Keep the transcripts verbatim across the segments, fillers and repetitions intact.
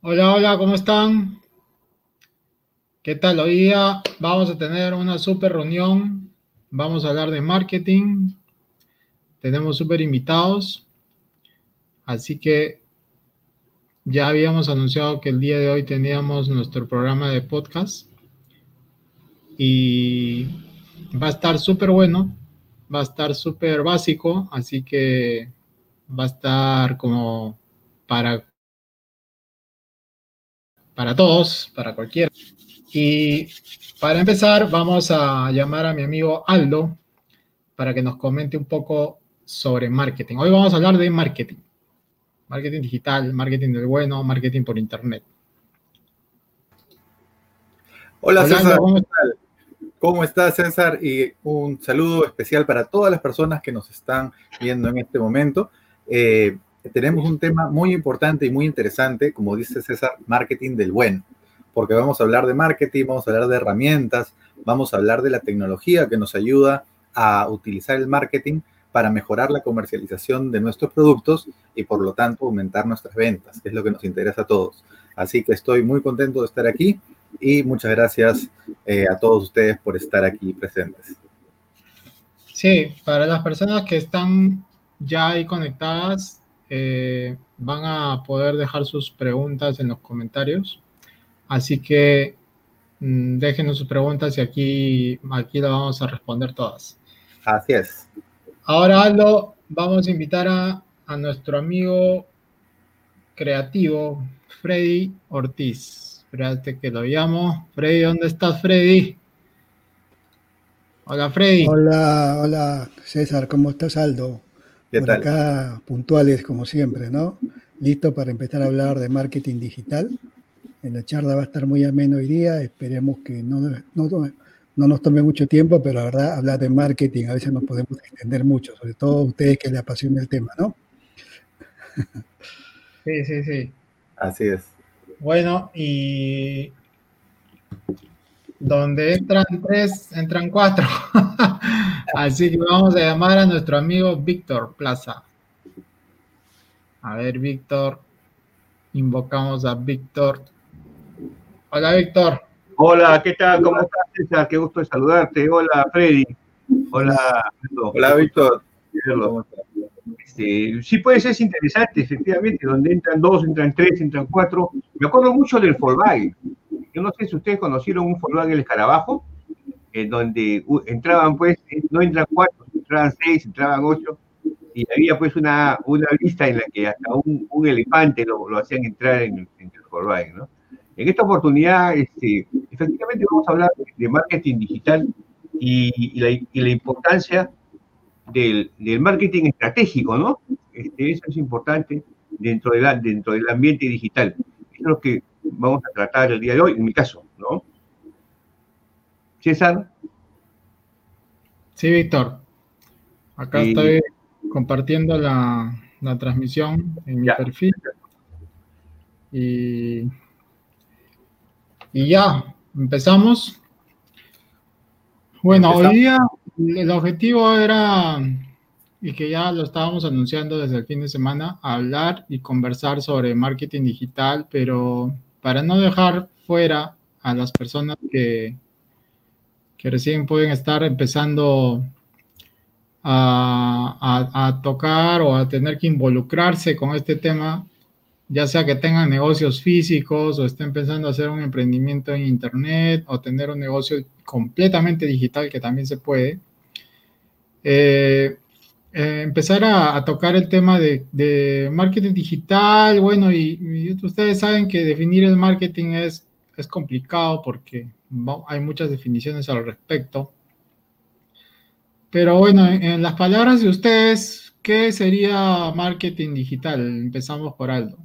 Hola, hola, ¿cómo están? ¿Qué tal? Hoy día vamos a tener una súper reunión. Vamos a hablar de marketing. Tenemos súper invitados. Así que ya habíamos anunciado que el día de hoy teníamos nuestro programa de podcast. Y va a estar súper bueno. Va a estar súper básico, así que va a estar como para, para todos, para cualquiera. Y para empezar vamos a llamar a mi amigo Aldo para que nos comente un poco sobre marketing. Hoy vamos a hablar de marketing. Marketing digital, marketing del bueno, marketing por internet. Hola, Hola César. ¿Cómo estás? ¿Cómo estás, César? Y un saludo especial para todas las personas que nos están viendo en este momento. Eh, tenemos un tema muy importante y muy interesante, como dice César, marketing del bueno, porque vamos a hablar de marketing, vamos a hablar de herramientas, vamos a hablar de la tecnología que nos ayuda a utilizar el marketing para mejorar la comercialización de nuestros productos y, por lo tanto, aumentar nuestras ventas, que es lo que nos interesa a todos. Así que estoy muy contento de estar aquí. Y muchas gracias eh, a todos ustedes por estar aquí presentes. Sí, para las personas que están ya ahí conectadas, eh, van a poder dejar sus preguntas en los comentarios. Así que mmm, déjenos sus preguntas y aquí, aquí las vamos a responder todas. Así es. Ahora, Aldo, vamos a invitar a, a nuestro amigo creativo, Freddy Ortiz. Espérate que lo llamo. Freddy, ¿dónde estás, Freddy? Hola, Freddy. Hola, hola, César. ¿Cómo estás, Aldo? ¿Qué tal? Por acá, puntuales, como siempre, ¿no? Listo para empezar a hablar de marketing digital. En la charla va a estar muy ameno hoy día. Esperemos que no, no, no nos tome mucho tiempo, pero la verdad, hablar de marketing a veces nos podemos extender mucho, sobre todo a ustedes que les apasiona el tema, ¿no? Sí, sí, sí. Así es. Bueno, y donde entran tres, entran cuatro. Así que vamos a llamar a nuestro amigo Víctor Plaza. A ver, Víctor. Invocamos a Víctor. Hola, Víctor. Hola, ¿qué tal? ¿Cómo estás, César? Qué gusto saludarte. Hola, Freddy. Hola. Hola, Víctor. ¿Cómo estás? Este, sí puede ser interesante, efectivamente, donde entran dos, entran tres, entran cuatro. Me acuerdo mucho del Volkswagen. Yo no sé si ustedes conocieron un Volkswagen el escarabajo, eh, donde uh, entraban, pues, no entran cuatro, entraban seis, entraban ocho, y había, pues, una, una lista en la que hasta un, un elefante lo, lo hacían entrar en, en el Volkswagen, ¿no? En esta oportunidad, este, efectivamente, vamos a hablar de marketing digital y, y, la, y la importancia Del, del marketing estratégico, ¿no? Este, eso es importante dentro, de la, dentro del ambiente digital. Es lo que vamos a tratar el día de hoy, en mi caso, ¿no? César. Sí, Víctor. Acá sí. Estoy compartiendo la, la transmisión en ya. Mi perfil. Y, y ya, empezamos. Bueno, empezamos. Hoy día... El objetivo era, y que ya lo estábamos anunciando desde el fin de semana, hablar y conversar sobre marketing digital, pero para no dejar fuera a las personas que, que recién pueden estar empezando a, a, a tocar o a tener que involucrarse con este tema, ya sea que tengan negocios físicos o estén pensando hacer un emprendimiento en internet o tener un negocio completamente digital que también se puede. Eh, eh, empezar a, a tocar el tema de, de marketing digital, bueno, y, y ustedes saben que definir el marketing es, es complicado porque hay muchas definiciones al respecto. Pero bueno, en, en las palabras de ustedes, ¿qué sería marketing digital? Empezamos por Aldo.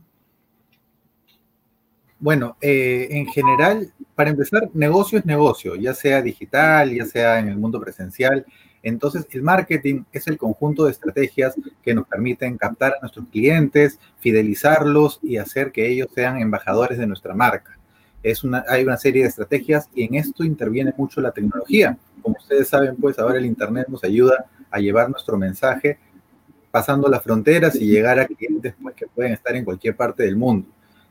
Bueno, eh, en general, para empezar, negocio es negocio, ya sea digital, ya sea en el mundo presencial. Entonces, el marketing es el conjunto de estrategias que nos permiten captar a nuestros clientes, fidelizarlos y hacer que ellos sean embajadores de nuestra marca. Es una, hay una serie de estrategias y en esto interviene mucho la tecnología. Como ustedes saben, pues ahora el Internet nos ayuda a llevar nuestro mensaje pasando las fronteras y llegar a clientes pues, que pueden estar en cualquier parte del mundo.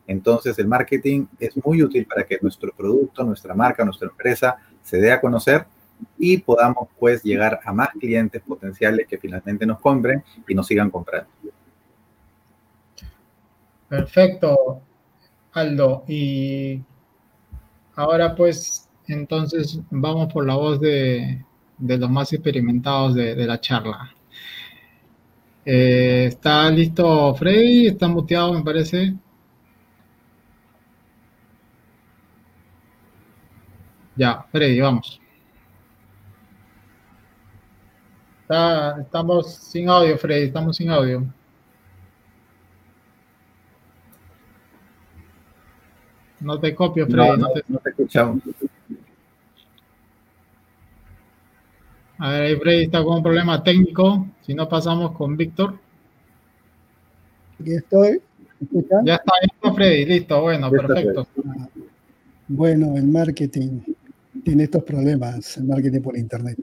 Entonces, el marketing es muy útil para que nuestro producto, nuestra marca, nuestra empresa se dé a conocer y podamos, pues, llegar a más clientes potenciales que finalmente nos compren y nos sigan comprando. Perfecto, Aldo. Y ahora, pues, entonces, vamos por la voz de, de los más experimentados de, de la charla. Eh, ¿Está listo Freddy? ¿Está muteado, me parece? Ya, Freddy, vamos. Está, estamos sin audio, Freddy, estamos sin audio. No te copio, Freddy. No, no, no, te... no te escuchamos. A ver, Freddy está con un problema técnico. Si no, pasamos con Víctor. Aquí estoy. Ya está listo, Freddy. Listo, bueno, listo, perfecto. Freddy. Bueno, el marketing tiene estos problemas, el marketing por internet.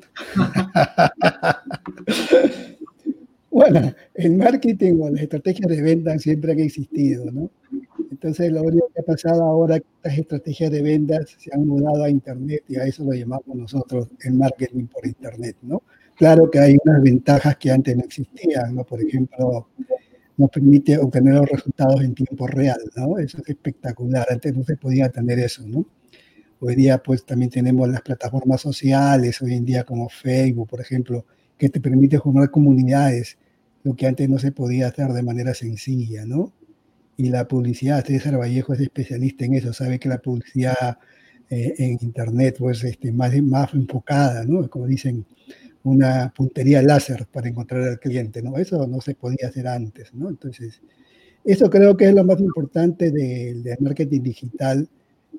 Bueno, el marketing o las estrategias de venta siempre han existido, ¿no? Entonces, lo único que ha pasado ahora es que estas estrategias de ventas se han mudado a internet y a eso lo llamamos nosotros el marketing por internet, ¿no? Claro que hay unas ventajas que antes no existían, ¿no? Por ejemplo, nos permite obtener los resultados en tiempo real, ¿no? Eso es espectacular. Antes no se podía tener eso, ¿no? Hoy día, pues, también tenemos las plataformas sociales, hoy en día como Facebook, por ejemplo, que te permite formar comunidades, lo que antes no se podía hacer de manera sencilla, ¿no? Y la publicidad, César Vallejo es especialista en eso, sabe que la publicidad eh, en internet pues este, más, más enfocada, ¿no? Como dicen, una puntería láser para encontrar al cliente, ¿no? Eso no se podía hacer antes, ¿no? Entonces, eso creo que es lo más importante del de marketing digital,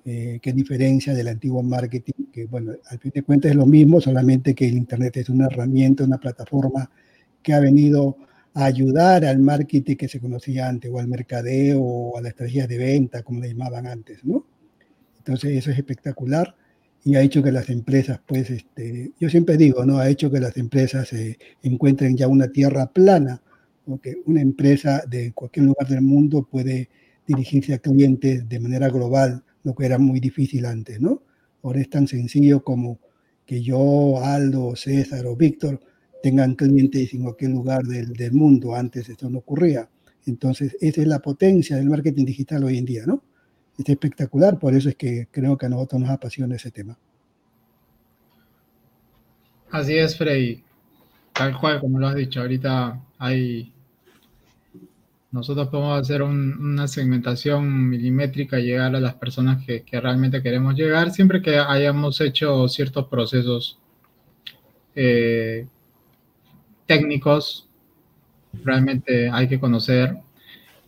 eh, que diferencia del antiguo marketing, que, bueno, al fin de cuentas es lo mismo, solamente que el internet es una herramienta, una plataforma que ha venido a ayudar al marketing que se conocía antes, o al mercadeo, o a las estrategias de venta, como le llamaban antes, ¿no? Entonces, eso es espectacular y ha hecho que las empresas, pues, este, yo siempre digo, ¿no? Ha hecho que las empresas eh, encuentren ya una tierra plana, porque una empresa de cualquier lugar del mundo puede dirigirse a clientes de manera global, lo que era muy difícil antes, ¿no? Ahora es tan sencillo como que yo, Aldo, César o Víctor, tengan clientes en cualquier lugar del, del mundo. Antes esto no ocurría. Entonces, esa es la potencia del marketing digital hoy en día, ¿no? Es espectacular, por eso es que creo que a nosotros nos apasiona ese tema. Así es, Freddy. Tal cual, como lo has dicho, ahorita hay... Nosotros podemos hacer un, una segmentación milimétrica, llegar a las personas que, que realmente queremos llegar, siempre que hayamos hecho ciertos procesos eh, técnicos, realmente hay que conocer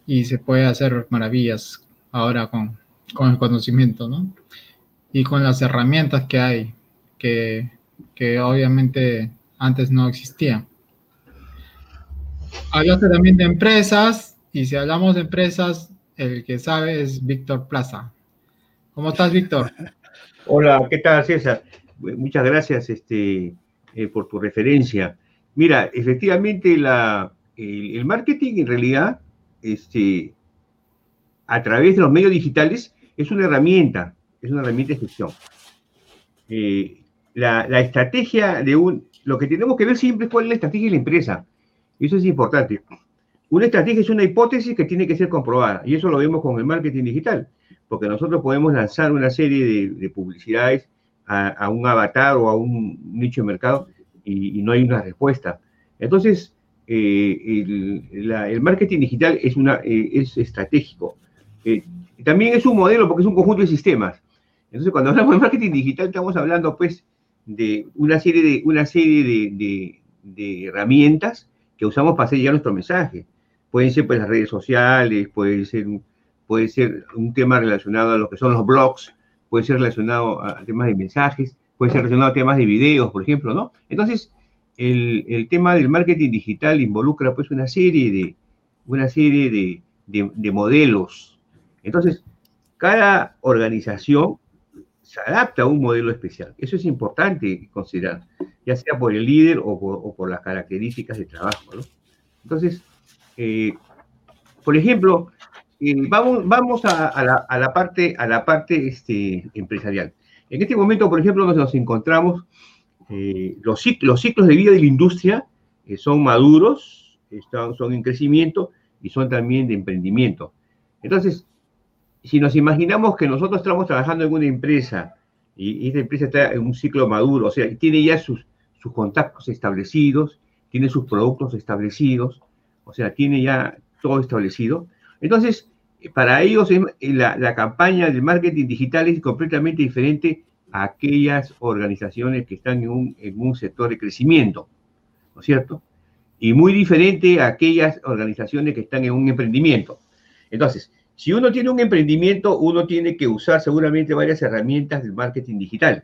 y se puede hacer maravillas ahora con, con el conocimiento, ¿no? Y con las herramientas que hay, que, que obviamente antes no existían. Hablaste también de empresas, y si hablamos de empresas, el que sabe es Víctor Plaza. ¿Cómo estás, Víctor? Hola, ¿qué tal, César? Muchas gracias este, eh, por tu referencia. Mira, efectivamente, la, el, el marketing en realidad, este, a través de los medios digitales, es una herramienta, es una herramienta de gestión. Eh, la, la estrategia de un... Lo que tenemos que ver siempre es cuál es la estrategia de la empresa. Eso es importante. Una estrategia es una hipótesis que tiene que ser comprobada, y eso lo vemos con el marketing digital, porque nosotros podemos lanzar una serie de, de publicidades a, a un avatar o a un nicho de mercado, Y, y no hay una respuesta. Entonces, eh, el, la, el marketing digital es, una, eh, es estratégico. Eh, también es un modelo porque es un conjunto de sistemas. Entonces, cuando hablamos de marketing digital, estamos hablando, pues, de una serie de, una serie de, de, de herramientas que usamos para hacer llegar nuestro mensaje. Pueden ser, pues, las redes sociales, puede ser, puede ser un tema relacionado a lo que son los blogs, puede ser relacionado a temas de mensajes, puede ser relacionado a temas de videos, por ejemplo, ¿no? Entonces, el, el tema del marketing digital involucra, pues, una serie de, una serie de, de, de modelos. Entonces, cada organización se adapta a un modelo especial. Eso es importante considerar, ya sea por el líder o por, o por las características de trabajo, ¿no? Entonces, eh, por ejemplo, Y vamos vamos a, a, la, a la parte, a la parte este, empresarial. En este momento, por ejemplo, nos, nos encontramos, eh, los, los ciclos de vida de la industria eh, son maduros, están, son en crecimiento y son también de emprendimiento. Entonces, si nos imaginamos que nosotros estamos trabajando en una empresa y, y esta empresa está en un ciclo maduro, o sea, tiene ya sus, sus contactos establecidos, tiene sus productos establecidos, o sea, tiene ya todo establecido, entonces, para ellos la, la campaña del marketing digital es completamente diferente a aquellas organizaciones que están en un, en un sector de crecimiento, ¿no es cierto? Y muy diferente a aquellas organizaciones que están en un emprendimiento. Entonces, si uno tiene un emprendimiento, uno tiene que usar seguramente varias herramientas del marketing digital.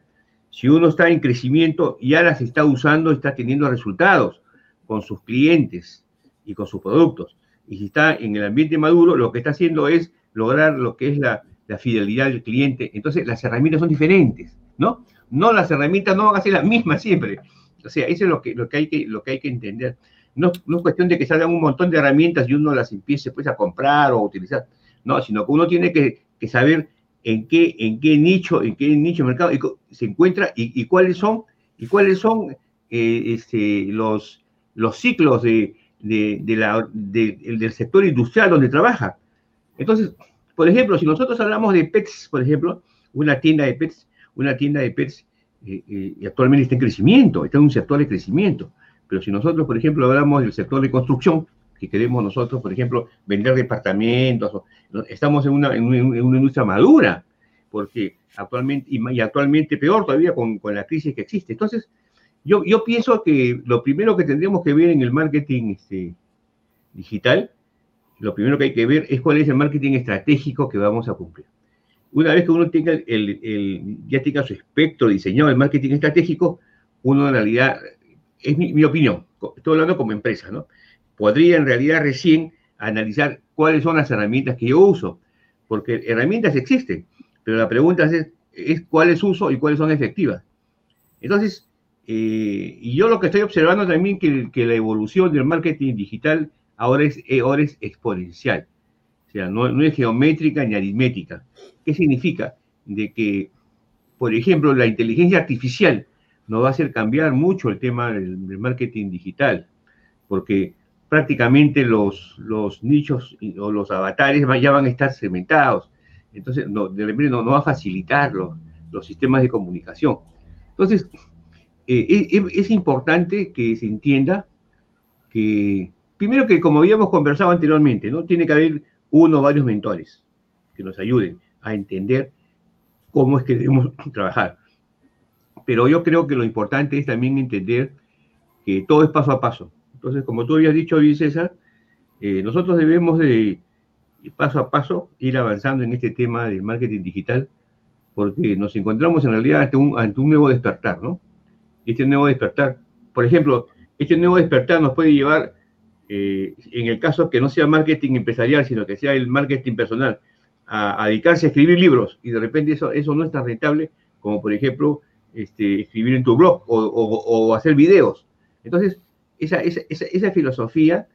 Si uno está en crecimiento, ya las está usando, está teniendo resultados con sus clientes y con sus productos. Y si está en el ambiente maduro, lo que está haciendo es lograr lo que es la, la fidelidad del cliente. Entonces, las herramientas son diferentes, ¿no? No, las herramientas no van a ser las mismas siempre. O sea, eso es lo que, lo que, hay, que, lo que hay que entender. No, no es cuestión de que salgan un montón de herramientas y uno las empiece pues, a comprar o a utilizar. No, sino que uno tiene que, que saber en qué, en qué nicho, en qué nicho de mercado se encuentra y, y cuáles son, y cuáles son eh, este, los, los ciclos de... De, de la, de, del sector industrial donde trabaja. Entonces, por ejemplo, si nosotros hablamos de pets, por ejemplo, una tienda de pets, una tienda de pets eh, eh, actualmente está en crecimiento, está en un sector de crecimiento. Pero si nosotros, por ejemplo, hablamos del sector de construcción, que queremos nosotros, por ejemplo, vender departamentos, o, estamos en una, en una, en una industria madura, porque actualmente, y, y actualmente peor todavía con, con la crisis que existe. Entonces, Yo, yo pienso que lo primero que tendríamos que ver en el marketing este, digital, lo primero que hay que ver es cuál es el marketing estratégico que vamos a cumplir. Una vez que uno tenga el, el, ya tenga su espectro diseñado del marketing estratégico, uno en realidad, es mi, mi opinión, estoy hablando como empresa, ¿no? Podría en realidad recién analizar cuáles son las herramientas que yo uso, porque herramientas existen, pero la pregunta es, es cuáles uso y cuáles son efectivas. Entonces, Eh, y yo lo que estoy observando también que, que la evolución del marketing digital ahora es, ahora es exponencial. O sea, no, no es geométrica ni aritmética. ¿Qué significa? De que, por ejemplo, la inteligencia artificial nos va a hacer cambiar mucho el tema del, del marketing digital, porque prácticamente los, los nichos o los avatares ya van a estar segmentados. Entonces, no, de repente no, no va a facilitar los, los sistemas de comunicación. Entonces, Eh, es, es importante que se entienda que, primero que como habíamos conversado anteriormente, ¿no? Tiene que haber uno o varios mentores que nos ayuden a entender cómo es que debemos trabajar. Pero yo creo que lo importante es también entender que todo es paso a paso. Entonces, como tú habías dicho hoy, César, eh, nosotros debemos de paso a paso ir avanzando en este tema del marketing digital porque nos encontramos en realidad ante un, ante un nuevo despertar, ¿no? Este nuevo despertar, por ejemplo, este nuevo despertar nos puede llevar, eh, en el caso que no sea marketing empresarial, sino que sea el marketing personal, a, a dedicarse a escribir libros, y de repente eso, eso no es tan rentable como, por ejemplo, este, escribir en tu blog o, o, o hacer videos. Entonces, esa, esa, esa, esa filosofía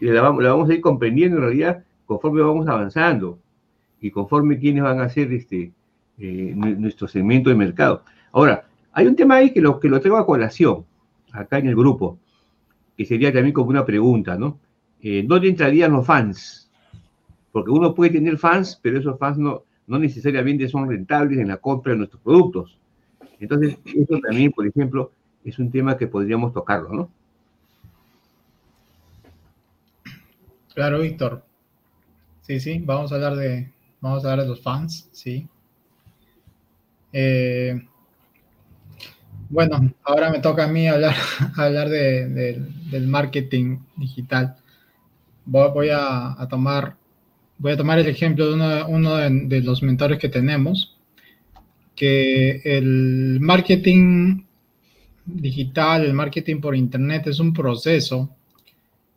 la vamos, la vamos a ir comprendiendo en realidad conforme vamos avanzando y conforme quienes van a hacer este, eh, nuestro segmento de mercado. Ahora, hay un tema ahí que lo, que lo traigo a colación, acá en el grupo, que sería también como una pregunta, ¿no? Eh, ¿Dónde entrarían los fans? Porque uno puede tener fans, pero esos fans no, no necesariamente son rentables en la compra de nuestros productos. Entonces, eso también, por ejemplo, es un tema que podríamos tocarlo, ¿no? Claro, Víctor. Sí, sí, vamos a hablar de, vamos a hablar de los fans, sí. Eh... Bueno, ahora me toca a mí hablar, hablar de, de, del marketing digital. Voy, voy a, a tomar voy a tomar el ejemplo de uno, uno de, de los mentores que tenemos, que el marketing digital, el marketing por internet es un proceso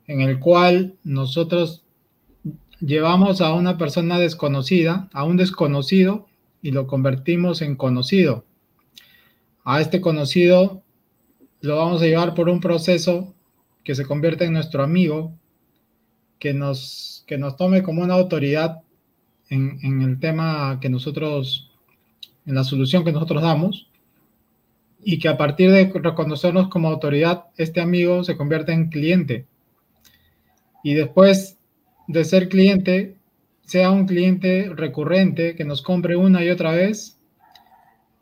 en el cual nosotros llevamos a una persona desconocida, a un desconocido, y lo convertimos en conocido. A este conocido lo vamos a llevar por un proceso que se convierte en nuestro amigo, que nos, que nos tome como una autoridad en, en el tema que nosotros, en la solución que nosotros damos, y que a partir de reconocernos como autoridad, este amigo se convierte en cliente. Y después de ser cliente, sea un cliente recurrente que nos compre una y otra vez,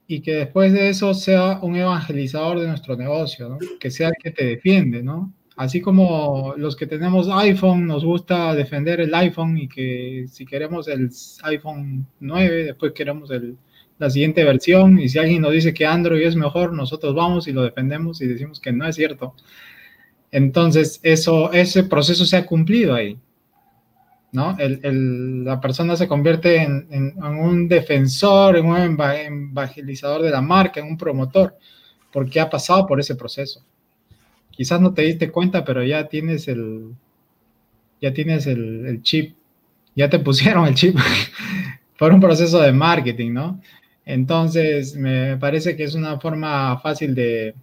y que después de eso sea un evangelizador de nuestro negocio, ¿no? Que sea el que te defiende, ¿no? Así como los que tenemos iPhone, nos gusta defender el iPhone, y que si queremos el iPhone nueve, después queremos el, la siguiente versión, y si alguien nos dice que Android es mejor, nosotros vamos y lo defendemos y decimos que no es cierto. Entonces, eso, ese proceso se ha cumplido ahí, ¿no? El, el, la persona se convierte en, en, en un defensor, en un evangelizador de la marca, en un promotor, porque ha pasado por ese proceso. Quizás no te diste cuenta, pero ya tienes el, ya tienes el, el chip, ya te pusieron el chip por un proceso de marketing, ¿no? Entonces, me parece que es una forma fácil de,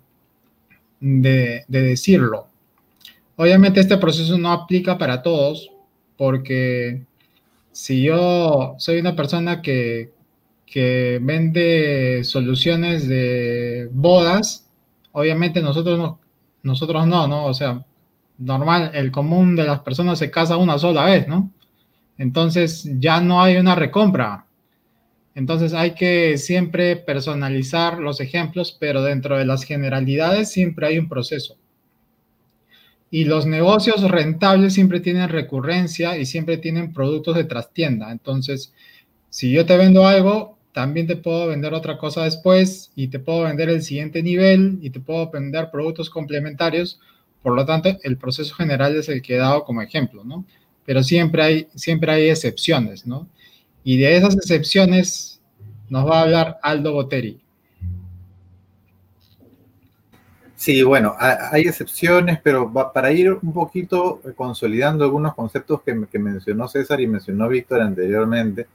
de, de decirlo. Obviamente, este proceso no aplica para todos, porque si yo soy una persona que, que vende soluciones de bodas, obviamente nosotros no, nosotros no, ¿no? O sea, normal, el común de las personas se casa una sola vez, ¿no? Entonces, ya no hay una recompra. Entonces, hay que siempre personalizar los ejemplos, pero dentro de las generalidades siempre hay un proceso. Y los negocios rentables siempre tienen recurrencia y siempre tienen productos de trastienda. Entonces, si yo te vendo algo, también te puedo vender otra cosa después, y te puedo vender el siguiente nivel, y te puedo vender productos complementarios. Por lo tanto, el proceso general es el que he dado como ejemplo, ¿no? Pero siempre hay, siempre hay excepciones, ¿no? Y de esas excepciones nos va a hablar Aldo Boteri. Sí, bueno, hay excepciones, pero para ir un poquito consolidando algunos conceptos que, que mencionó César y mencionó Víctor anteriormente,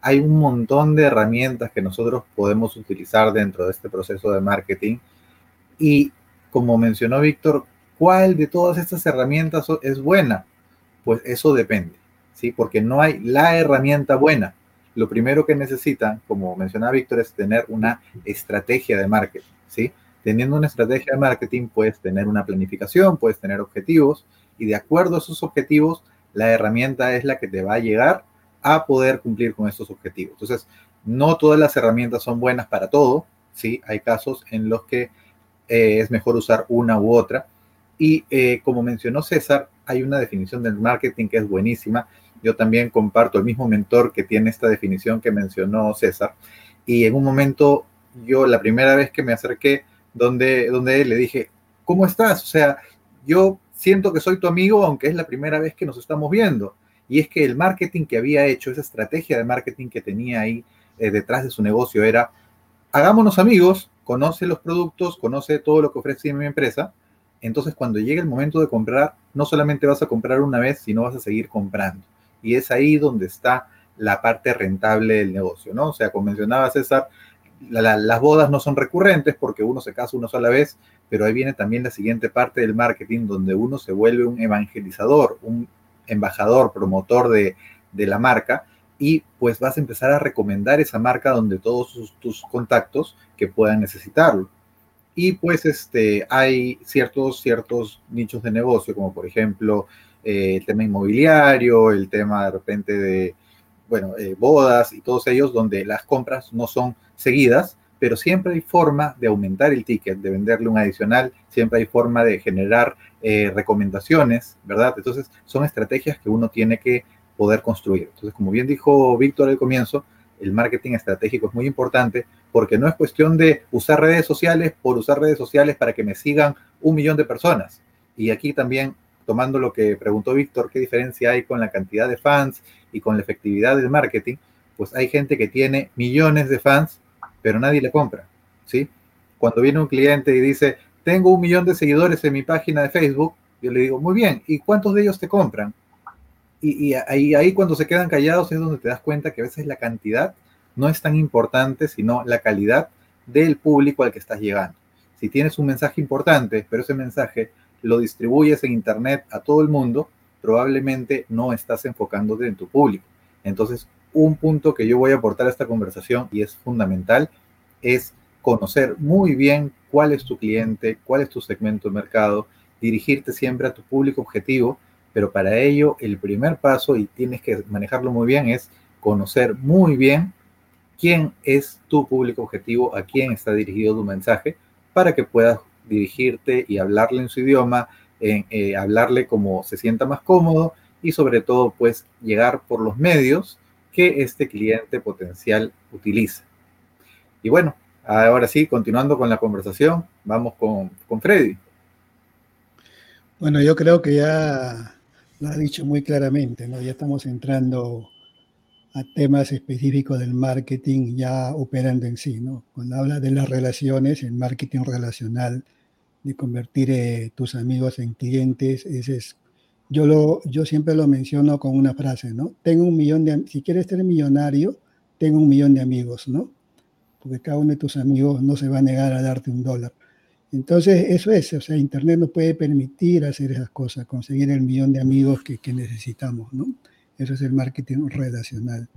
hay un montón de herramientas que nosotros podemos utilizar dentro de este proceso de marketing. Y como mencionó Víctor, ¿cuál de todas estas herramientas es buena? Pues eso depende, ¿sí? Porque no hay la herramienta buena. Lo primero que necesitan, como mencionaba Víctor, es tener una estrategia de marketing, ¿sí? Teniendo una estrategia de marketing, puedes tener una planificación, puedes tener objetivos, y de acuerdo a esos objetivos, la herramienta es la que te va a llegar a poder cumplir con esos objetivos. Entonces, no todas las herramientas son buenas para todo, ¿sí? Hay casos en los que eh, es mejor usar una u otra. Y eh, como mencionó César, hay una definición del marketing que es buenísima. Yo también comparto el mismo mentor que tiene esta definición que mencionó César. Y en un momento, yo la primera vez que me acerqué, Donde, donde le dije, ¿cómo estás? O sea, yo siento que soy tu amigo, aunque es la primera vez que nos estamos viendo. Y es que el marketing que había hecho, esa estrategia de marketing que tenía ahí eh, detrás de su negocio era, hagámonos amigos, conoce los productos, conoce todo lo que ofrece mi empresa. Entonces, cuando llegue el momento de comprar, no solamente vas a comprar una vez, sino vas a seguir comprando. Y es ahí donde está la parte rentable del negocio, ¿no? O sea, como mencionaba César, La, la, las bodas no son recurrentes porque uno se casa una sola vez, pero ahí viene también la siguiente parte del marketing donde uno se vuelve un evangelizador, un embajador, promotor de, de la marca, y pues vas a empezar a recomendar esa marca donde todos sus, tus contactos que puedan necesitarlo. Y pues este, hay ciertos, ciertos nichos de negocio, como por ejemplo eh, el tema inmobiliario, el tema de repente de bueno, eh, bodas y todos ellos donde las compras no son seguidas, pero siempre hay forma de aumentar el ticket, de venderle un adicional, siempre hay forma de generar eh, recomendaciones, ¿verdad? Entonces, son estrategias que uno tiene que poder construir. Entonces, como bien dijo Víctor al comienzo, el marketing estratégico es muy importante porque no es cuestión de usar redes sociales por usar redes sociales para que me sigan un millón de personas. Y aquí también, tomando lo que preguntó Víctor, ¿qué diferencia hay con la cantidad de fans y con la efectividad del marketing? Pues hay gente que tiene millones de fans, pero nadie le compra, ¿sí? Cuando viene un cliente y dice, tengo un millón de seguidores en mi página de Facebook, yo le digo, muy bien, ¿y cuántos de ellos te compran? Y, y ahí, ahí cuando se quedan callados es donde te das cuenta que a veces la cantidad no es tan importante, sino la calidad del público al que estás llegando. Si tienes un mensaje importante, pero ese mensaje lo distribuyes en internet a todo el mundo, probablemente no estás enfocándote en tu público. Entonces, un punto que yo voy a aportar a esta conversación y es fundamental, es conocer muy bien cuál es tu cliente, cuál es tu segmento de mercado, dirigirte siempre a tu público objetivo, pero para ello el primer paso, y tienes que manejarlo muy bien, es conocer muy bien quién es tu público objetivo, a quién está dirigido tu mensaje, para que puedas dirigirte y hablarle en su idioma, en, eh, hablarle como se sienta más cómodo y sobre todo, pues, llegar por los medios que este cliente potencial utiliza. Y bueno, ahora sí, continuando con la conversación, vamos con, con Freddy. Bueno, yo creo que ya lo ha dicho muy claramente, ¿no? Ya estamos entrando a temas específicos del marketing ya operando en sí, ¿no? Cuando habla de las relaciones, el marketing relacional, de convertir eh, tus amigos en clientes, ese es, yo, lo, yo siempre lo menciono con una frase, ¿no? Tengo un millón de, si quieres ser millonario, tengo un millón de amigos, ¿no? Porque cada uno de tus amigos no se va a negar a darte un dólar. Entonces, eso es, o sea, Internet nos puede permitir hacer esas cosas, conseguir el millón de amigos que, que necesitamos, ¿no? Eso es el marketing relacional.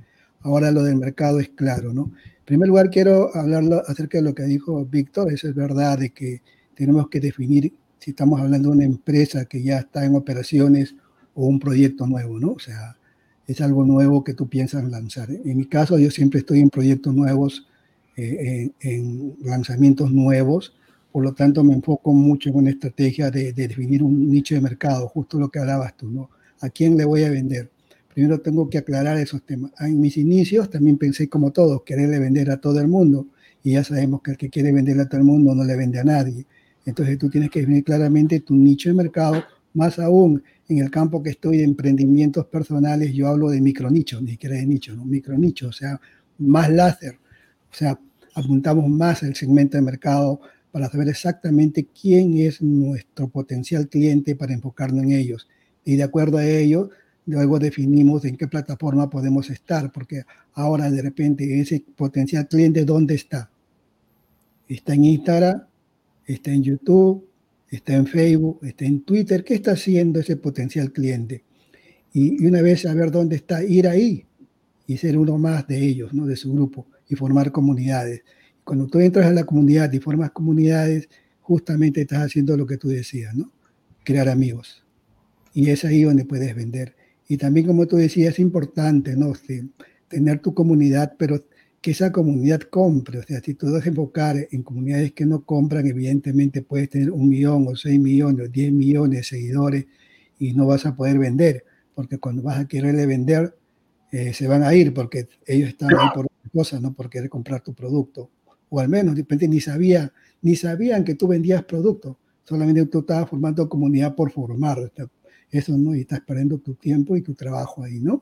Ahora lo del mercado es claro, ¿no? En primer lugar, quiero hablar acerca de lo que dijo Víctor. Eso es verdad, de que tenemos que definir si estamos hablando de una empresa que ya está en operaciones o un proyecto nuevo, ¿no? O sea, es algo nuevo que tú piensas lanzar. En mi caso, yo siempre estoy en proyectos nuevos, eh, en, en lanzamientos nuevos. Por lo tanto, me enfoco mucho en una estrategia de, de definir un nicho de mercado, justo lo que hablabas tú, ¿no? ¿A quién le voy a vender? Primero tengo que aclarar esos temas. En mis inicios también pensé como todos, quererle vender a todo el mundo. Y ya sabemos que el que quiere venderle a todo el mundo no le vende a nadie. Entonces tú tienes que definir claramente tu nicho de mercado. Más aún, en el campo que estoy de emprendimientos personales, yo hablo de micronichos, ni siquiera de nicho, ¿no? Micronichos, o sea, más láser. O sea, apuntamos más al segmento de mercado para saber exactamente quién es nuestro potencial cliente para enfocarnos en ellos. Y de acuerdo a ello, luego definimos en qué plataforma podemos estar, porque ahora de repente ese potencial cliente, ¿dónde está? ¿Está en Instagram? ¿Está en YouTube? ¿Está en Facebook? ¿Está en Twitter? ¿Qué está haciendo ese potencial cliente? Y, y una vez saber dónde está, ir ahí y ser uno más de ellos, ¿no? De su grupo, y formar comunidades. Cuando tú entras a la comunidad y formas comunidades, justamente estás haciendo lo que tú decías, ¿no? Crear amigos. Y es ahí donde puedes vender. Y también, como tú decías, es importante, ¿no? O sea, tener tu comunidad, pero que esa comunidad compre. O sea, si tú vas a enfocar en comunidades que no compran, evidentemente puedes tener un millón o seis millones o diez millones de seguidores y no vas a poder vender. Porque cuando vas a quererle vender, eh, se van a ir porque ellos están ahí por otra cosa, no por querer comprar tu producto. O al menos, de repente, ni, sabía, ni sabían que tú vendías producto. Solamente tú estabas formando comunidad por formar. O sea, eso, ¿no? Y estás perdiendo tu tiempo y tu trabajo ahí, ¿no?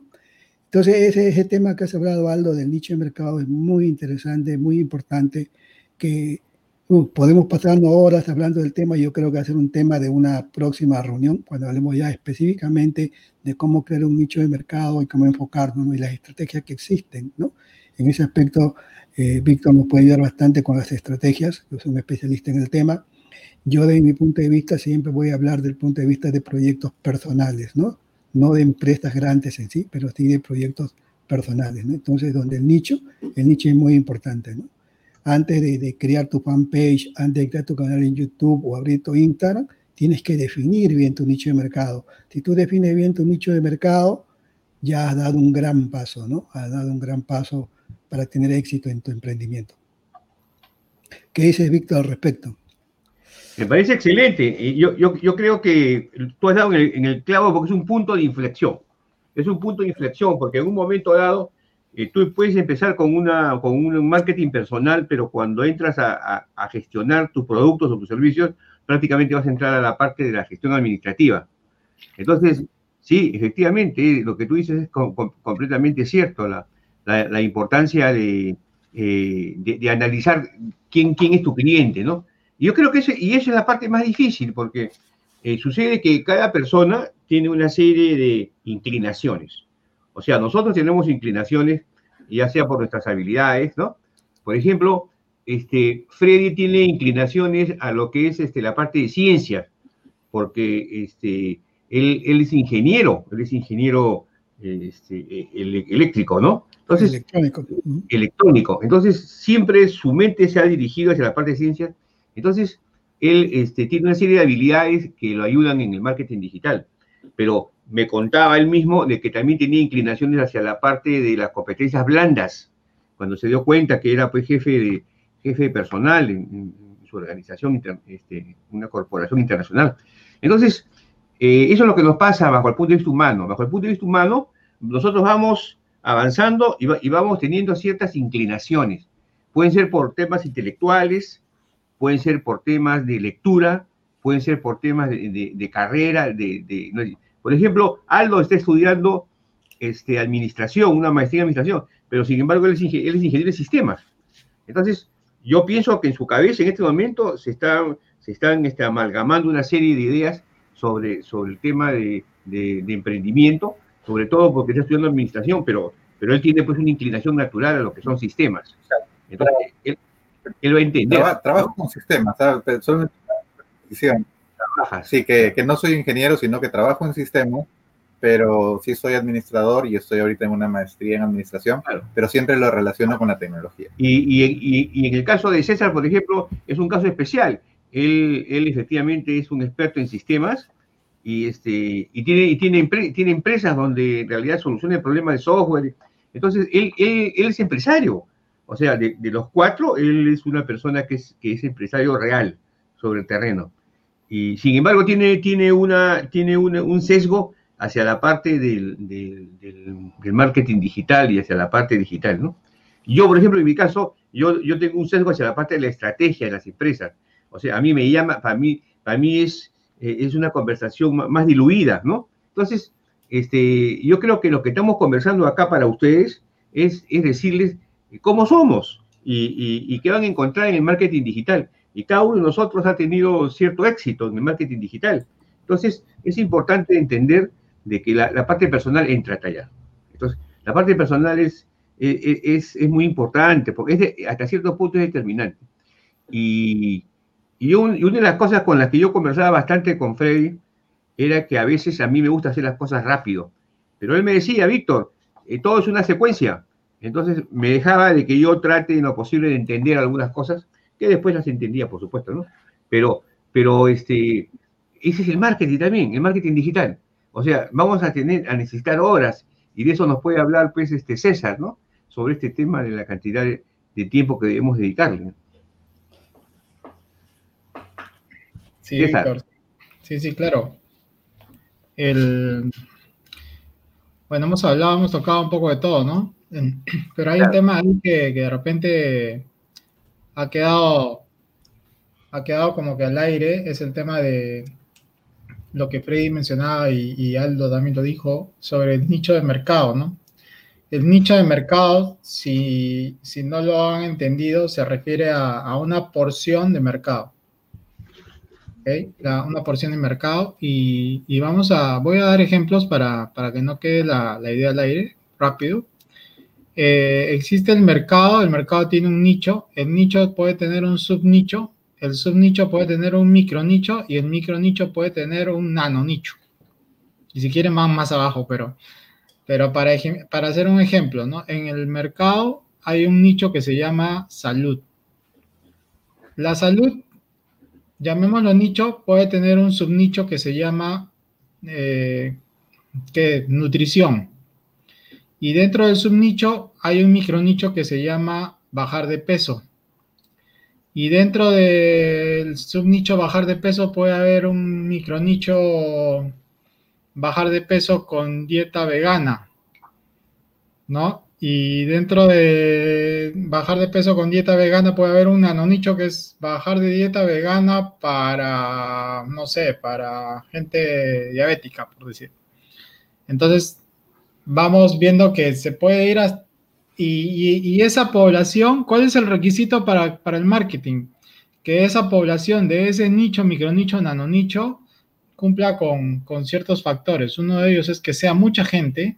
Entonces, ese, ese tema que has hablado, Aldo, del nicho de mercado es muy interesante, muy importante, que uh, podemos pasarnos horas hablando del tema. Yo creo que va a ser un tema de una próxima reunión, cuando hablemos ya específicamente de cómo crear un nicho de mercado y cómo enfocarnos, ¿no? Y las estrategias que existen, ¿no? En ese aspecto, eh, Víctor nos puede ayudar bastante con las estrategias. Yo soy un especialista en el tema. Yo, desde mi punto de vista, siempre voy a hablar del punto de vista de proyectos personales, ¿no? No de empresas grandes en sí, pero sí de proyectos personales, ¿no? Entonces, donde el nicho, el nicho es muy importante, ¿no? Antes de, de crear tu fanpage, antes de crear tu canal en YouTube o abrir tu Instagram, tienes que definir bien tu nicho de mercado. Si tú defines bien tu nicho de mercado, ya has dado un gran paso, ¿no? Has dado un gran paso para tener éxito en tu emprendimiento. ¿Qué dices, Víctor, al respecto? Me parece excelente. Yo, yo, yo creo que tú has dado en el, en el clavo, porque es un punto de inflexión. Es un punto de inflexión porque en un momento dado eh, tú puedes empezar con, una, con un marketing personal, pero cuando entras a, a, a gestionar tus productos o tus servicios, prácticamente vas a entrar a la parte de la gestión administrativa. Entonces, sí, efectivamente, lo que tú dices es com, com, completamente cierto. La, la, la importancia de, eh, de, de analizar quién, quién es tu cliente, ¿no? Yo creo que eso, y esa es la parte más difícil, porque eh, sucede que cada persona tiene una serie de inclinaciones. O sea, nosotros tenemos inclinaciones, ya sea por nuestras habilidades, ¿no? Por ejemplo, este, Freddy tiene inclinaciones a lo que es este, la parte de ciencias, porque este, él, él es ingeniero, él es ingeniero este, el, eléctrico, ¿no? Entonces, electrónico. electrónico. Entonces, siempre su mente se ha dirigido hacia la parte de ciencias. Entonces, él este, tiene una serie de habilidades que lo ayudan en el marketing digital. Pero me contaba él mismo de que también tenía inclinaciones hacia la parte de las competencias blandas. Cuando se dio cuenta que era pues, jefe de jefe personal en, en su organización, inter, este, una corporación internacional. Entonces, eh, eso es lo que nos pasa bajo el punto de vista humano. Bajo el punto de vista humano, nosotros vamos avanzando y, va, y vamos teniendo ciertas inclinaciones. Pueden ser por temas intelectuales, pueden ser por temas de lectura, pueden ser por temas de, de, de carrera. De, de, no, por ejemplo, Aldo está estudiando este, administración, una maestría en administración, pero sin embargo él es, él es ingeniero de sistemas. Entonces, yo pienso que en su cabeza en este momento se están, se están este, amalgamando una serie de ideas sobre, sobre el tema de, de, de emprendimiento, sobre todo porque está estudiando administración, pero, pero él tiene pues una inclinación natural a lo que son sistemas. Entonces, él, él va a entender. Traba, trabajo con sistemas, ¿sabes? Son... Sí, que, que no soy ingeniero, sino que trabajo en sistemas, pero sí soy administrador y estoy ahorita en una maestría en administración, claro. Pero siempre lo relaciono con la tecnología. Y, y, y, y en el caso de César, por ejemplo, es un caso especial. Él, él efectivamente es un experto en sistemas y, este, y, tiene, y tiene, empre, tiene empresas donde en realidad soluciona el problema de software. Entonces, él, él, él es empresario. O sea, de, de los cuatro, él es una persona que es, que es empresario real sobre el terreno. Y sin embargo tiene, tiene, una, tiene una, un sesgo hacia la parte del, del, del, del marketing digital y hacia la parte digital, ¿no? Yo, por ejemplo, en mi caso, yo, yo tengo un sesgo hacia la parte de la estrategia de las empresas. O sea, a mí me llama, para mí, para mí es, eh, es una conversación más diluida, ¿no? Entonces, este, yo creo que lo que estamos conversando acá para ustedes es, es decirles cómo somos y, y, y qué van a encontrar en el marketing digital. Y cada uno de nosotros ha tenido cierto éxito en el marketing digital. Entonces, es importante entender de que la, la parte personal entra hasta allá. Entonces, la parte personal es, es, es, es muy importante, porque es de, hasta cierto punto es determinante. Y, y, un, y una de las cosas con las que yo conversaba bastante con Freddy era que a veces a mí me gusta hacer las cosas rápido. Pero él me decía, Víctor, eh, todo es una secuencia. Entonces, me dejaba de que yo trate en lo posible de entender algunas cosas, que después las entendía, por supuesto, ¿no? Pero, pero este, ese es el marketing también, el marketing digital. O sea, vamos a tener, a necesitar horas, y de eso nos puede hablar, pues, este César, ¿no? Sobre este tema de la cantidad de, de tiempo que debemos dedicarle. Sí, César. Sí, sí, claro. El... Bueno, hemos hablado, hemos tocado un poco de todo, ¿no? Pero hay claro. un tema ahí que, que de repente... Ha quedado, ha quedado como que al aire, es el tema de lo que Freddy mencionaba y, y Aldo también lo dijo, sobre el nicho de mercado, ¿no? El nicho de mercado, si, si no lo han entendido, se refiere a, a una porción de mercado, ¿ok? La, una porción de mercado y, y vamos a, voy a dar ejemplos para, para que no quede la, la idea al aire, rápido. Eh, existe el mercado, el mercado tiene un nicho, el nicho puede tener un subnicho, el subnicho puede tener un micronicho y el micronicho puede tener un nanonicho. Y si quieren van más abajo, pero, pero para, ej- para hacer un ejemplo, ¿no? En el mercado hay un nicho que se llama salud. La salud, llamémoslo nicho, puede tener un subnicho que se llama eh, ¿qué? nutrición. Y dentro del subnicho hay un micronicho que se llama bajar de peso. Y dentro del subnicho bajar de peso puede haber un micronicho bajar de peso con dieta vegana, ¿no? Y dentro de bajar de peso con dieta vegana puede haber un nanonicho que es bajar de dieta vegana para, no sé, para gente diabética, por decir. Entonces... Vamos viendo que se puede ir a... Y, y, y esa población, ¿cuál es el requisito para, para el marketing? Que esa población de ese nicho, micronicho, nanonicho, cumpla con, con ciertos factores. Uno de ellos es que sea mucha gente.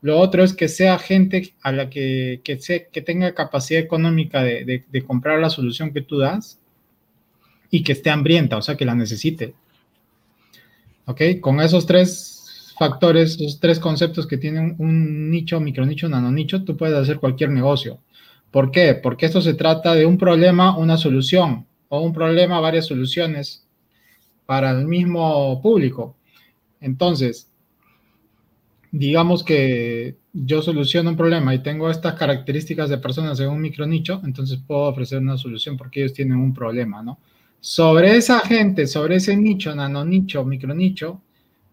Lo otro es que sea gente a la que, que, se, que tenga capacidad económica de, de, de comprar la solución que tú das y que esté hambrienta, o sea, que la necesite. ¿Ok? Con esos tres factores, esos tres conceptos que tienen un nicho, micronicho, nanonicho, tú puedes hacer cualquier negocio. ¿Por qué? Porque esto se trata de un problema, una solución, o un problema, varias soluciones para el mismo público. Entonces, digamos que yo soluciono un problema y tengo estas características de personas en un micronicho, entonces puedo ofrecer una solución porque ellos tienen un problema, ¿no? Sobre esa gente, sobre ese nicho, nanonicho, micronicho,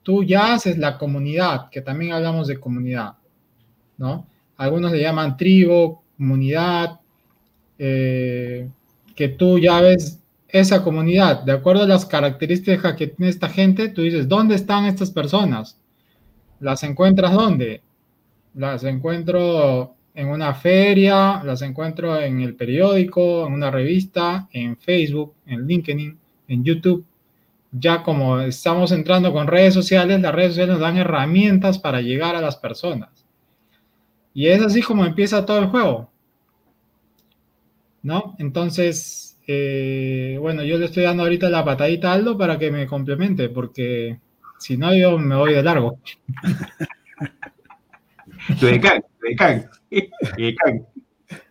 tú ya haces la comunidad, que también hablamos de comunidad, ¿no? Algunos le llaman tribu, comunidad, eh, que tú ya ves esa comunidad. De acuerdo a las características que tiene esta gente, tú dices, ¿dónde están estas personas? ¿Las encuentras dónde? Las encuentro en una feria, las encuentro en el periódico, en una revista, en Facebook, en LinkedIn, en YouTube. Ya como estamos entrando con redes sociales, las redes sociales nos dan herramientas para llegar a las personas. Y es así como empieza todo el juego, ¿no? Entonces, eh, bueno, yo le estoy dando ahorita la patadita a Aldo para que me complemente, porque si no yo me voy de largo. Tudecan, tudecan, tudecan.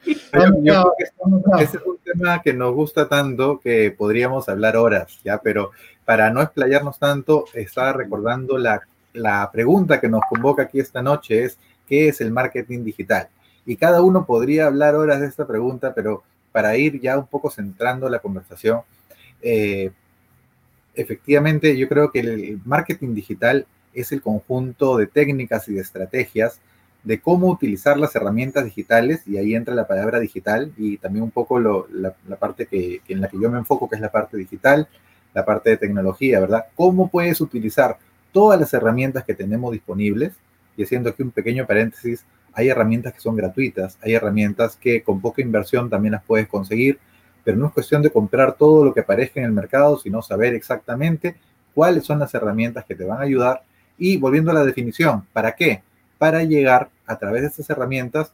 Yo creo que estamos, ese es un tema que nos gusta tanto que podríamos hablar horas, ya, pero para no explayarnos tanto, estaba recordando la, la pregunta que nos convoca aquí esta noche es, ¿qué es el marketing digital? Y cada uno podría hablar horas de esta pregunta, pero para ir ya un poco centrando la conversación, eh, efectivamente yo creo que el marketing digital es el conjunto de técnicas y de estrategias de cómo utilizar las herramientas digitales, y ahí entra la palabra digital y también un poco lo, la, la parte que, que en la que yo me enfoco, que es la parte digital, la parte de tecnología, ¿verdad? Cómo puedes utilizar todas las herramientas que tenemos disponibles, y haciendo aquí un pequeño paréntesis, hay herramientas que son gratuitas, hay herramientas que con poca inversión también las puedes conseguir, pero no es cuestión de comprar todo lo que aparezca en el mercado, sino saber exactamente cuáles son las herramientas que te van a ayudar. Y volviendo a la definición, ¿para qué? Para llegar a través de estas herramientas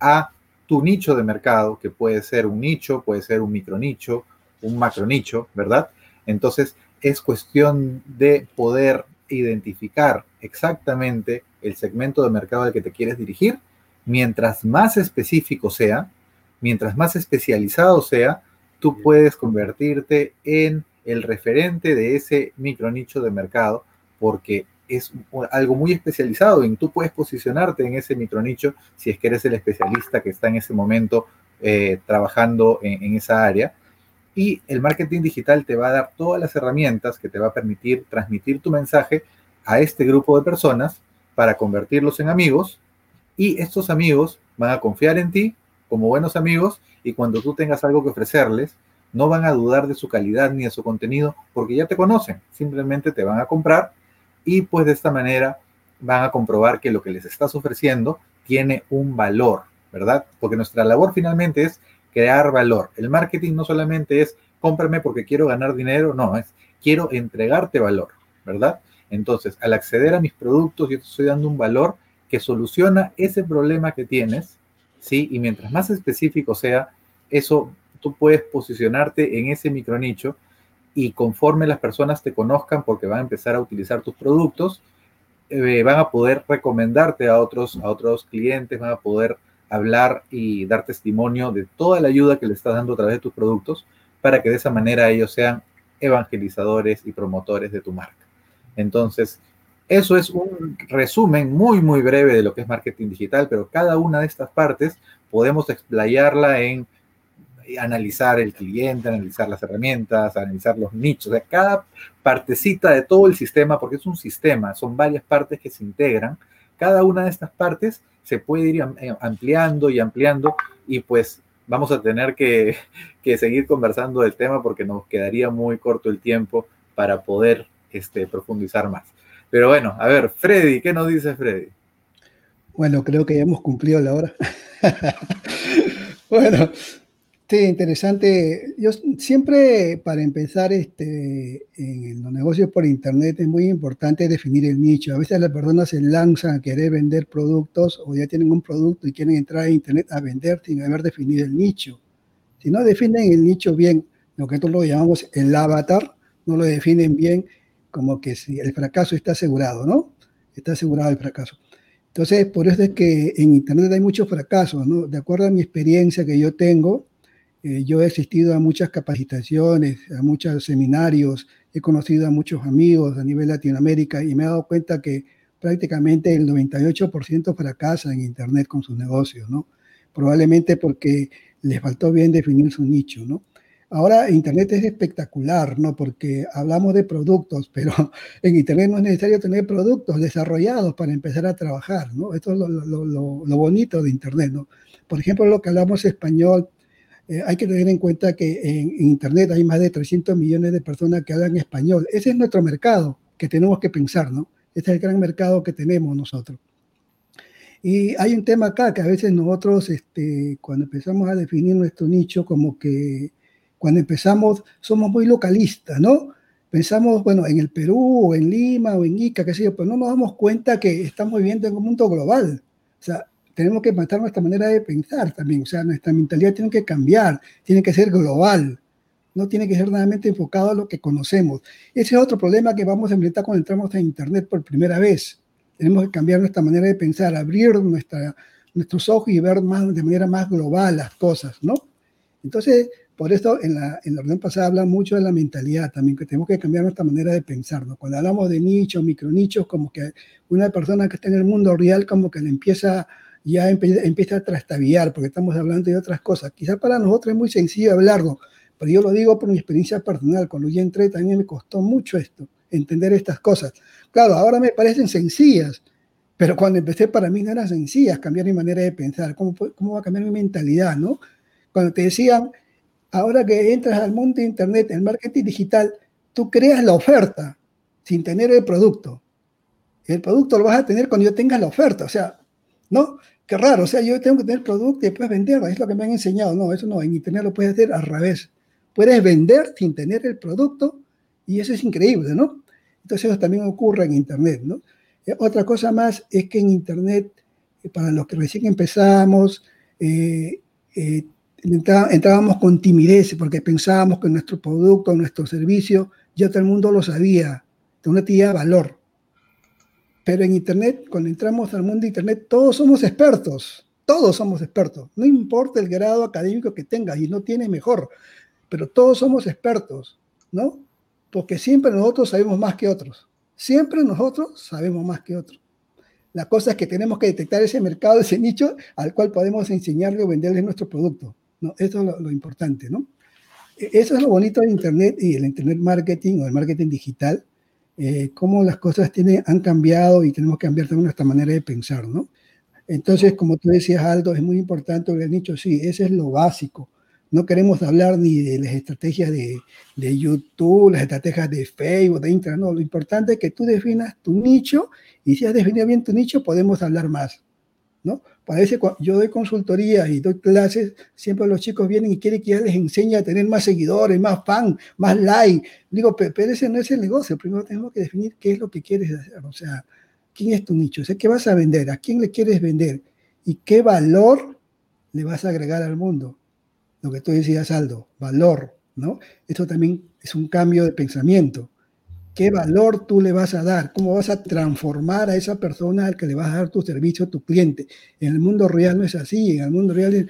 a tu nicho de mercado, que puede ser un nicho, puede ser un micronicho, un macronicho, ¿verdad? Entonces, es cuestión de poder identificar exactamente el segmento de mercado al que te quieres dirigir. Mientras más específico sea, mientras más especializado sea, tú puedes convertirte en el referente de ese micronicho de mercado, porque es algo muy especializado y tú puedes posicionarte en ese micronicho si es que eres el especialista que está en ese momento eh, trabajando en, en esa área. Y el marketing digital te va a dar todas las herramientas que te va a permitir transmitir tu mensaje a este grupo de personas para convertirlos en amigos, y estos amigos van a confiar en ti como buenos amigos, y cuando tú tengas algo que ofrecerles no van a dudar de su calidad ni de su contenido porque ya te conocen, simplemente te van a comprar. Y pues de esta manera van a comprobar que lo que les estás ofreciendo tiene un valor, ¿verdad? Porque nuestra labor finalmente es crear valor. El marketing no solamente es cómprame porque quiero ganar dinero, no, es quiero entregarte valor, ¿verdad? Entonces, al acceder a mis productos, yo te estoy dando un valor que soluciona ese problema que tienes, ¿sí? Y mientras más específico sea, eso tú puedes posicionarte en ese micronicho. Y conforme las personas te conozcan, porque van a empezar a utilizar tus productos, eh, van a poder recomendarte a otros, a otros clientes, van a poder hablar y dar testimonio de toda la ayuda que le estás dando a través de tus productos, para que de esa manera ellos sean evangelizadores y promotores de tu marca. Entonces, eso es un resumen muy, muy breve de lo que es marketing digital, pero cada una de estas partes podemos explayarla en analizar el cliente, analizar las herramientas, analizar los nichos, o sea, cada partecita de todo el sistema, porque es un sistema, son varias partes que se integran, cada una de estas partes se puede ir ampliando y ampliando, y pues vamos a tener que, que seguir conversando del tema porque nos quedaría muy corto el tiempo para poder este, profundizar más. Pero bueno, a ver, Freddy, ¿qué nos dice Freddy? Bueno, creo que ya hemos cumplido la hora. Bueno, sí, interesante. Yo siempre, para empezar este, en los negocios por internet, es muy importante definir el nicho. A veces las personas se lanzan a querer vender productos o ya tienen un producto y quieren entrar a internet a vender sin haber definido el nicho. Si no definen el nicho bien, lo que nosotros lo llamamos el avatar, no lo definen bien, como que si el fracaso está asegurado, ¿no? está asegurado el fracaso. Entonces, por eso es que en Internet hay muchos fracasos, ¿no? De acuerdo a mi experiencia que yo tengo, eh, yo he asistido a muchas capacitaciones, a muchos seminarios, he conocido a muchos amigos a nivel Latinoamérica y me he dado cuenta que prácticamente el noventa y ocho por ciento fracasa en Internet con sus negocios, ¿no? Probablemente porque les faltó bien definir su nicho, ¿no? Ahora Internet es espectacular, ¿no? Porque hablamos de productos, pero en Internet no es necesario tener productos desarrollados para empezar a trabajar, ¿no? Esto es lo, lo, lo, lo bonito de Internet, ¿no? Por ejemplo, lo que hablamos español, eh, hay que tener en cuenta que en, en Internet hay más de trescientos millones de personas que hablan español. Ese es nuestro mercado que tenemos que pensar, ¿no? Ese es el gran mercado que tenemos nosotros. Y hay un tema acá que a veces nosotros, este, cuando empezamos a definir nuestro nicho, como que cuando empezamos, somos muy localistas, ¿no? Pensamos, bueno, en el Perú, o en Lima, o en Ica, qué sé yo, pero no nos damos cuenta que estamos viviendo en un mundo global. O sea, tenemos que matar nuestra manera de pensar también. O sea, nuestra mentalidad tiene que cambiar, tiene que ser global. No tiene que ser realmente enfocado a lo que conocemos. Ese es otro problema que vamos a enfrentar cuando entramos a Internet por primera vez. Tenemos que cambiar nuestra manera de pensar, abrir nuestra, nuestros ojos y ver más, de manera más global las cosas, ¿no? Entonces, por esto, en la, en la reunión pasada habla mucho de la mentalidad también, que tenemos que cambiar nuestra manera de pensar, ¿no? Cuando hablamos de nichos, micronichos, como que una persona que está en el mundo real como que le empieza, ya empe- empieza a trastabillar, porque estamos hablando de otras cosas. Quizás para nosotros es muy sencillo hablarlo, pero yo lo digo por mi experiencia personal. Cuando yo entré también me costó mucho esto, entender estas cosas. Claro, ahora me parecen sencillas, pero cuando empecé para mí no eran sencillas, cambiar mi manera de pensar. ¿Cómo, cómo va a cambiar mi mentalidad, no? Cuando te decían, ahora que entras al mundo de Internet, el marketing digital, tú creas la oferta sin tener el producto. El producto lo vas a tener cuando yo tenga la oferta. O sea, ¿no? Qué raro. O sea, yo tengo que tener producto y después venderlo. Es lo que me han enseñado. No, eso no. En Internet lo puedes hacer al revés. Puedes vender sin tener el producto y eso es increíble, ¿no? Entonces eso también ocurre en Internet, ¿no? Eh, otra cosa más es que en Internet, eh, para los que recién empezamos, eh, eh, Entra, entrábamos con timidez porque pensábamos que nuestro producto, nuestro servicio, ya todo el mundo lo sabía, no tenía valor. Pero en Internet, cuando entramos al mundo de Internet, todos somos expertos, todos somos expertos. No importa el grado académico que tengas y no tienes mejor, pero todos somos expertos, ¿no? Porque siempre nosotros sabemos más que otros, siempre nosotros sabemos más que otros. La cosa es que tenemos que detectar ese mercado, ese nicho al cual podemos enseñarle o venderle nuestro producto. No, eso es lo, lo importante, ¿no? Eso es lo bonito de Internet y el Internet marketing o el marketing digital, eh, cómo las cosas tienen, han cambiado y tenemos que cambiar también nuestra manera de pensar, ¿no? Entonces, como tú decías, Aldo, es muy importante el nicho, sí, ese es lo básico. No queremos hablar ni de las estrategias de, de YouTube, las estrategias de Facebook, de Instagram, no. Lo importante es que tú definas tu nicho y si has definido bien tu nicho, podemos hablar más, ¿no? Parece, yo doy consultoría y doy clases, siempre los chicos vienen y quieren que ya les enseñe a tener más seguidores, más fan, más like. Digo, pero ese no es el negocio. Primero tenemos que definir qué es lo que quieres hacer, o sea, quién es tu nicho, o sea, qué vas a vender, a quién le quieres vender y qué valor le vas a agregar al mundo. Lo que tú decías, Aldo, valor, ¿no? Esto también es un cambio de pensamiento. ¿Qué valor tú le vas a dar? ¿Cómo vas a transformar a esa persona al que le vas a dar tu servicio, tu cliente? En el mundo real no es así. En el mundo real es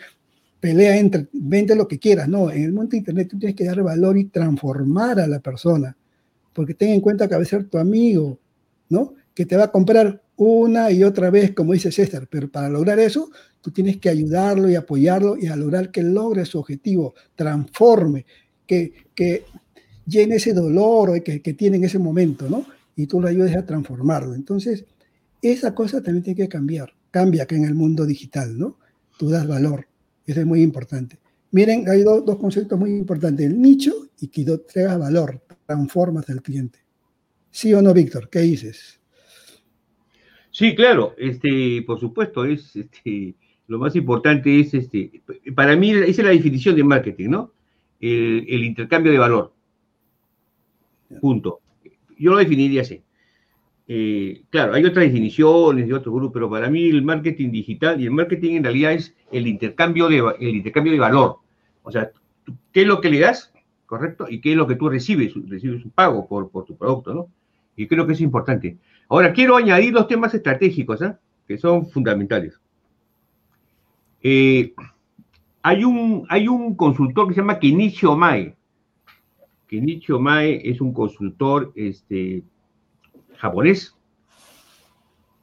pelea entre, vende lo que quieras. No, en el mundo de Internet tú tienes que dar valor y transformar a la persona. Porque ten en cuenta que va a ser tu amigo, ¿no? Que te va a comprar una y otra vez, como dice César. Pero para lograr eso, tú tienes que ayudarlo y apoyarlo y a lograr que logre su objetivo, transforme, que... que llene ese dolor que, que tiene en ese momento, ¿no? Y tú lo ayudes a transformarlo. Entonces, esa cosa también tiene que cambiar. Cambia acá en el mundo digital, ¿no? Tú das valor. Eso es muy importante. Miren, hay do, dos conceptos muy importantes. El nicho y que tú traigas valor. Transformas al cliente. ¿Sí o no, Víctor? ¿Qué dices? Sí, claro. Este, por supuesto, es, este, lo más importante es, este, para mí, esa es la definición de marketing, ¿no? El, el intercambio de valor. Punto. Yo lo definiría así. Eh, claro, hay otras definiciones de otros grupos, pero para mí el marketing digital y el marketing en realidad es el intercambio de, el intercambio de valor. O sea, tú, qué es lo que le das, ¿correcto? Y qué es lo que tú recibes, recibes un pago por, por tu producto, ¿no? Y creo que es importante. Ahora, quiero añadir los temas estratégicos, ¿eh? Que son fundamentales. Eh, hay, un, hay un consultor que se llama Kenichi Ohmae. Kenichi Ohmae es un consultor este, japonés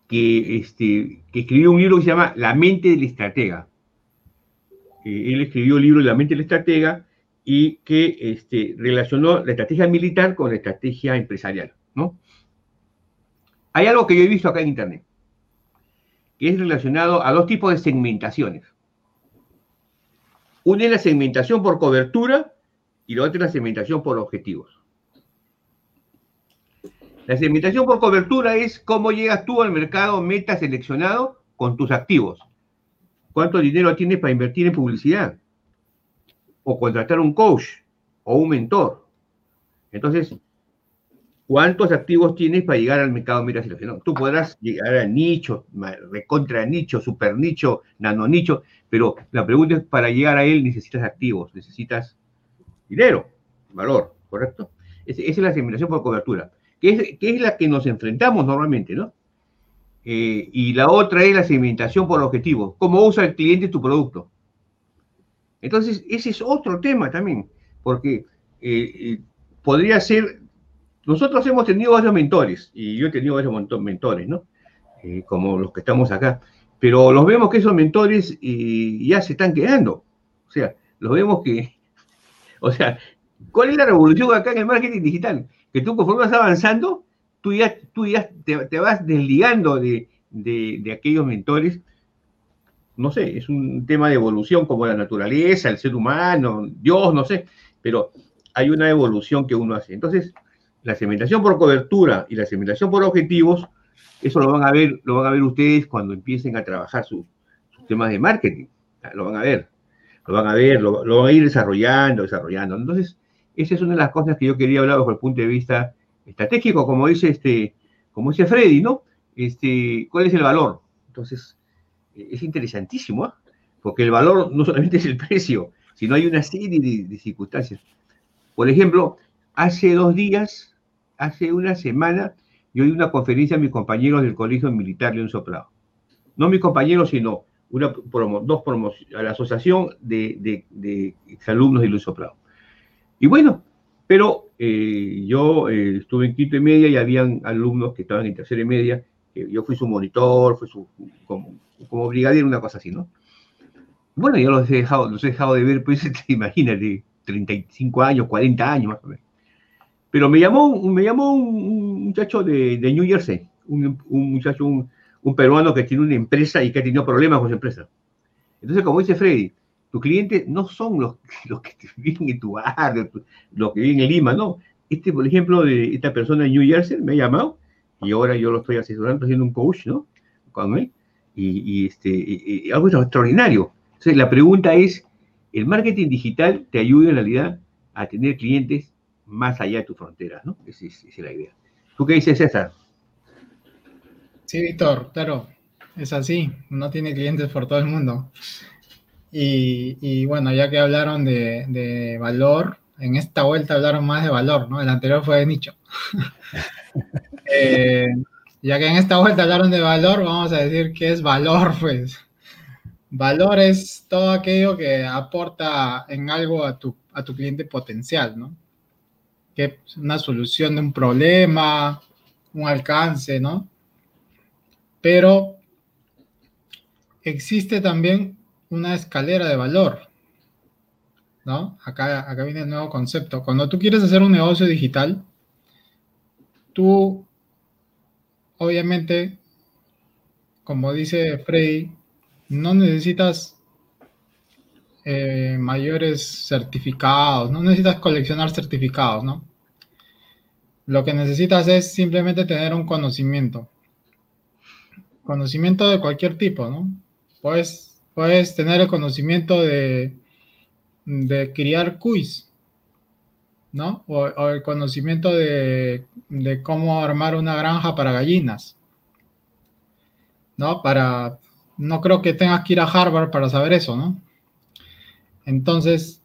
que, este, que escribió un libro que se llama La mente del estratega. Eh, él escribió el libro La mente del estratega y que este, relacionó la estrategia militar con la estrategia empresarial, ¿no? Hay algo que yo he visto acá en internet, que es relacionado a dos tipos de segmentaciones. Una es la segmentación por cobertura y la otra es la segmentación por objetivos. La segmentación por cobertura es cómo llegas tú al mercado meta seleccionado con tus activos. ¿Cuánto dinero tienes para invertir en publicidad? O contratar un coach o un mentor. Entonces, ¿cuántos activos tienes para llegar al mercado meta seleccionado? Tú podrás llegar a nicho, recontra nicho, super nicho, nano nicho, pero la pregunta es, para llegar a él necesitas activos, necesitas dinero, valor, ¿correcto? Esa es la segmentación por cobertura, que es, que es la que nos enfrentamos normalmente, ¿no? Eh, y la otra es la segmentación por objetivos, cómo usa el cliente tu producto. Entonces, ese es otro tema también, porque eh, podría ser... Nosotros hemos tenido varios mentores, y yo he tenido varios mentores, ¿no? Eh, como los que estamos acá. Pero los vemos que esos mentores eh, ya se están quedando. O sea, los vemos que... O sea, ¿cuál es la revolución acá en el marketing digital? Que tú conforme vas avanzando, tú ya, tú ya te, te vas desligando de, de, de aquellos mentores. No sé, es un tema de evolución como la naturaleza, el ser humano, Dios, no sé. Pero hay una evolución que uno hace. Entonces... La segmentación por cobertura y la segmentación por objetivos, eso lo van a ver, lo van a ver ustedes cuando empiecen a trabajar sus, sus temas de marketing. Lo van a ver, lo van a ver, lo, lo van a ir desarrollando, desarrollando. Entonces, esa es una de las cosas que yo quería hablar bajo el punto de vista estratégico, como dice este, como dice Freddy, ¿no? Este, ¿cuál es el valor? Entonces, es interesantísimo, ¿eh? Porque el valor no solamente es el precio, sino hay una serie de, de circunstancias. Por ejemplo, hace dos días, hace una semana, yo di una conferencia a mis compañeros del Colegio Militar León un Soplao. No mis compañeros, sino una promo, dos promociones, a la asociación de, de, de exalumnos de León un Soplao. Y bueno, pero eh, yo eh, estuve en quinto y media y habían alumnos que estaban en tercera y media. Eh, yo fui su monitor, fui su como, como brigadier, una cosa así, ¿no? Bueno, yo los he dejado, los he dejado de ver, pues, te imaginas, de treinta y cinco años, cuarenta años más o menos. Pero me llamó, me llamó un muchacho de, de New Jersey, un, un muchacho, un, un peruano que tiene una empresa y que ha tenido problemas con su empresa. Entonces, como dice Freddy, tus clientes no son los, los que viven en tu barrio, los que viven en Lima, no. Este, por ejemplo, de esta persona de New Jersey me ha llamado y ahora yo lo estoy asesorando, haciendo un coach, ¿no? Con él. Y, y, este, y, y algo extraordinario. Entonces, la pregunta es, ¿el marketing digital te ayuda en realidad a tener clientes más allá de tus fronteras, ¿no? Esa es, esa es la idea. ¿Tú qué dices, César? Sí, Víctor, claro, es así. No tiene clientes por todo el mundo. Y, y bueno, ya que hablaron de, de valor, en esta vuelta hablaron más de valor, ¿no? El anterior fue de nicho. eh, ya que en esta vuelta hablaron de valor, vamos a decir qué es valor, pues. Valor es todo aquello que aporta en algo a tu, a tu cliente potencial, ¿no? Que una solución de un problema, un alcance, ¿no? Pero existe también una escalera de valor, ¿no? Acá, acá viene el nuevo concepto. Cuando tú quieres hacer un negocio digital, tú, obviamente, como dice Freddy, no necesitas... Eh, mayores certificados, no necesitas coleccionar certificados, ¿no? Lo que necesitas es simplemente tener un conocimiento, conocimiento de cualquier tipo, ¿no? Puedes, puedes tener el conocimiento de, de criar cuis, ¿no? O, o el conocimiento de, de cómo armar una granja para gallinas, ¿no? Para, no creo que tengas que ir a Harvard para saber eso, ¿no? Entonces,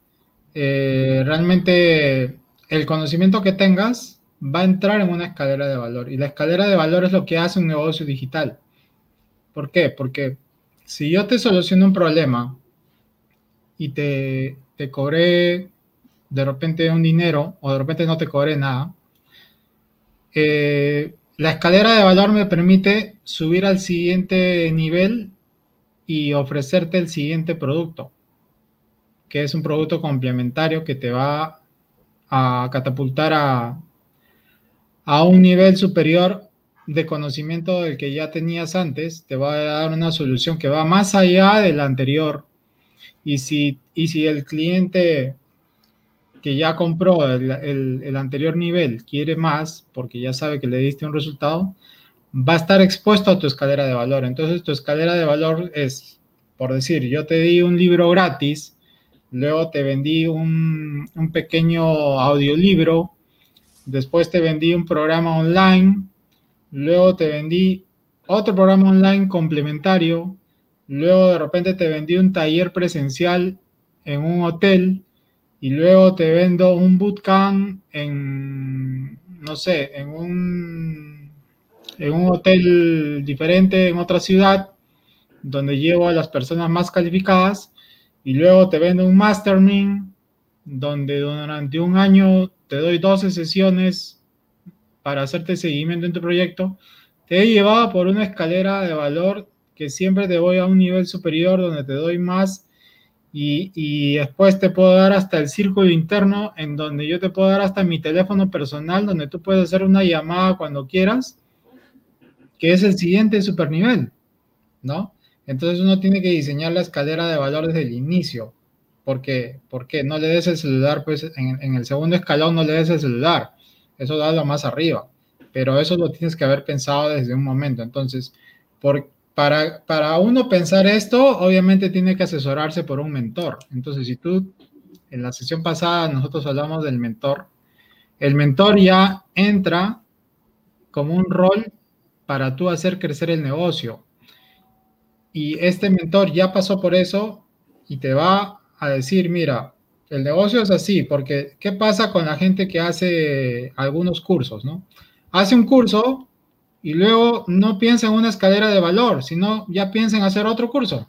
eh, realmente el conocimiento que tengas va a entrar en una escalera de valor. Y la escalera de valor es lo que hace un negocio digital. ¿Por qué? Porque si yo te soluciono un problema y te, te cobré de repente un dinero o de repente no te cobré nada, eh, la escalera de valor me permite subir al siguiente nivel y ofrecerte el siguiente producto, que es un producto complementario que te va a catapultar a, a un nivel superior de conocimiento del que ya tenías antes. Te va a dar una solución que va más allá del anterior. Y si, y si el cliente que ya compró el, el, el anterior nivel quiere más, porque ya sabe que le diste un resultado, va a estar expuesto a tu escalera de valor. Entonces, tu escalera de valor es, por decir, yo te di un libro gratis, luego te vendí un, un pequeño audiolibro, después te vendí un programa online, luego te vendí otro programa online complementario, luego de repente te vendí un taller presencial en un hotel y luego te vendo un bootcamp en, no sé, en un, en un hotel diferente en otra ciudad donde llevo a las personas más calificadas y luego te vendo un mastermind donde durante un año te doy doce sesiones para hacerte seguimiento en tu proyecto. Te he llevado por una escalera de valor que siempre te voy a un nivel superior donde te doy más y, y después te puedo dar hasta el círculo interno en donde yo te puedo dar hasta mi teléfono personal donde tú puedes hacer una llamada cuando quieras, que es el siguiente supernivel, ¿no? Entonces uno tiene que diseñar la escalera de valor desde el inicio. Porque, porque no le des el celular, pues en, en el segundo escalón no le des el celular. Eso da lo más arriba, pero eso lo tienes que haber pensado desde un momento. Entonces, por, para, para uno pensar esto, obviamente tiene que asesorarse por un mentor. Entonces, si tú, en la sesión pasada nosotros hablamos del mentor, el mentor ya entra como un rol para tú hacer crecer el negocio. Y este mentor ya pasó por eso y te va a decir, mira, el negocio es así, porque ¿qué pasa con la gente que hace algunos cursos, no? Hace un curso y luego no piensa en una escalera de valor, sino ya piensa en hacer otro curso.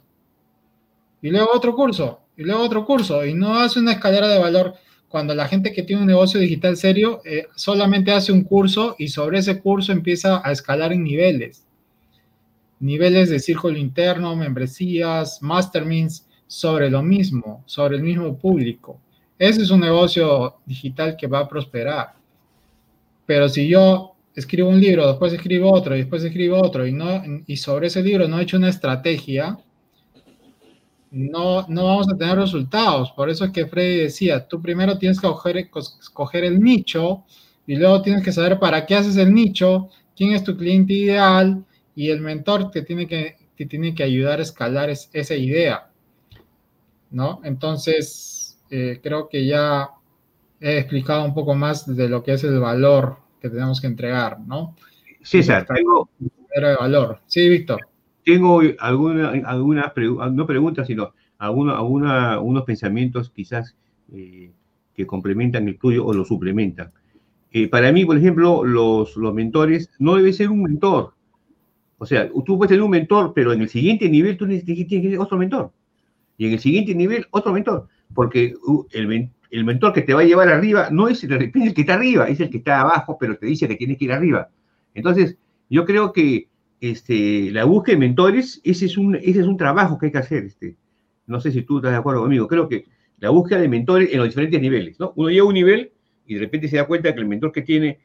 Y luego otro curso, y luego otro curso, y no hace una escalera de valor. Cuando la gente que tiene un negocio digital serio eh, solamente hace un curso y sobre ese curso empieza a escalar en niveles. Niveles de círculo interno, membresías, masterminds, sobre lo mismo, sobre el mismo público. Ese es un negocio digital que va a prosperar. Pero si yo escribo un libro, después escribo otro, y después escribo otro, y, no, y sobre ese libro no he hecho una estrategia, no, no vamos a tener resultados. Por eso es que Freddy decía, tú primero tienes que coger, coger el nicho, y luego tienes que saber para qué haces el nicho, quién es tu cliente ideal, y el mentor te tiene que, te tiene que ayudar a escalar es, esa idea, ¿no? Entonces, eh, creo que ya he explicado un poco más de lo que es el valor que tenemos que entregar, ¿no? Sí, César, tengo... El valor. Sí, Víctor. Tengo algunas, alguna pregu no preguntas, sino alguna, alguna, unos pensamientos quizás eh, que complementan el tuyo o lo suplementan. Eh, para mí, por ejemplo, los, los mentores, no debe ser un mentor. O sea, tú puedes tener un mentor, pero en el siguiente nivel tú tienes que tener otro mentor. Y en el siguiente nivel, otro mentor. Porque el, el mentor que te va a llevar arriba no es el, el que está arriba, es el que está abajo, pero te dice que tienes que ir arriba. Entonces, yo creo que este, la búsqueda de mentores, ese es, un, ese es un trabajo que hay que hacer. Este. No sé si tú estás de acuerdo conmigo. Creo que la búsqueda de mentores en los diferentes niveles, ¿no? Uno llega a un nivel y de repente se da cuenta que el mentor que tiene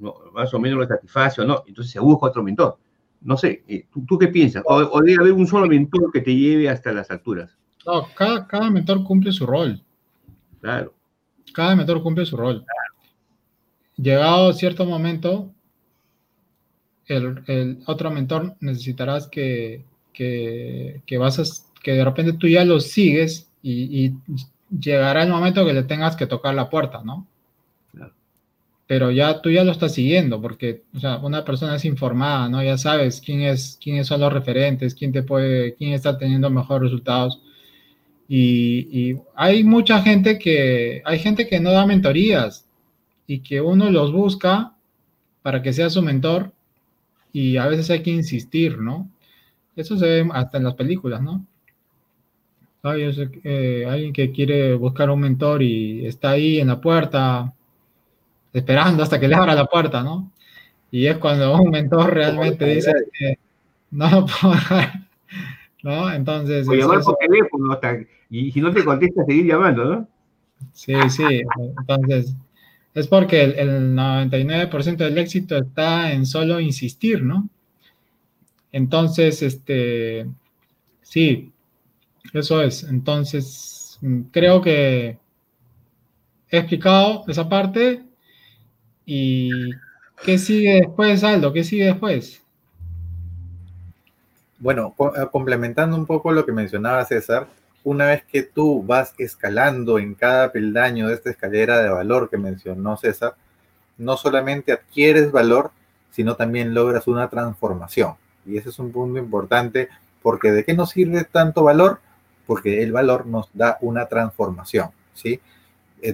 no, más o menos lo satisface o no. Entonces se busca otro mentor. No sé, ¿tú, tú qué piensas? O, o debe haber un solo mentor que te lleve hasta las alturas. No, cada, cada mentor cumple su rol. Claro. Cada mentor cumple su rol. Claro. Llegado cierto momento, el, el otro mentor necesitarás que, que, que, vas a, que de repente tú ya lo sigues y, y llegará el momento que le tengas que tocar la puerta, ¿no? Claro. Pero ya tú ya lo estás siguiendo porque, o sea, una persona es informada, ¿no? Ya sabes quién es, quiénes son los referentes, quién te puede, quién está teniendo mejores resultados. Y, y hay mucha gente que, hay gente que no da mentorías y que uno los busca para que sea su mentor, y a veces hay que insistir, ¿no? Eso se ve hasta en las películas, ¿no? Ay, yo sé, eh, alguien que quiere buscar un mentor y está ahí en la puerta, esperando hasta que le abra la puerta, ¿no? Y es cuando un mentor realmente dice que no lo puedo dejar, ¿no? Entonces... O llamar por teléfono hasta... Y si no te contesta, seguir llamando, ¿no? Sí, sí. Entonces, es porque el, el noventa y nueve por ciento del éxito está en solo insistir, ¿no? Entonces, este... Sí, eso es. Entonces, creo que he explicado esa parte. ¿Y qué sigue después, Aldo? ¿Qué sigue después? Bueno, complementando un poco lo que mencionaba César, una vez que tú vas escalando en cada peldaño de esta escalera de valor que mencionó César, no solamente adquieres valor, sino también logras una transformación. Y ese es un punto importante, porque ¿de qué nos sirve tanto valor? Porque el valor nos da una transformación, ¿sí?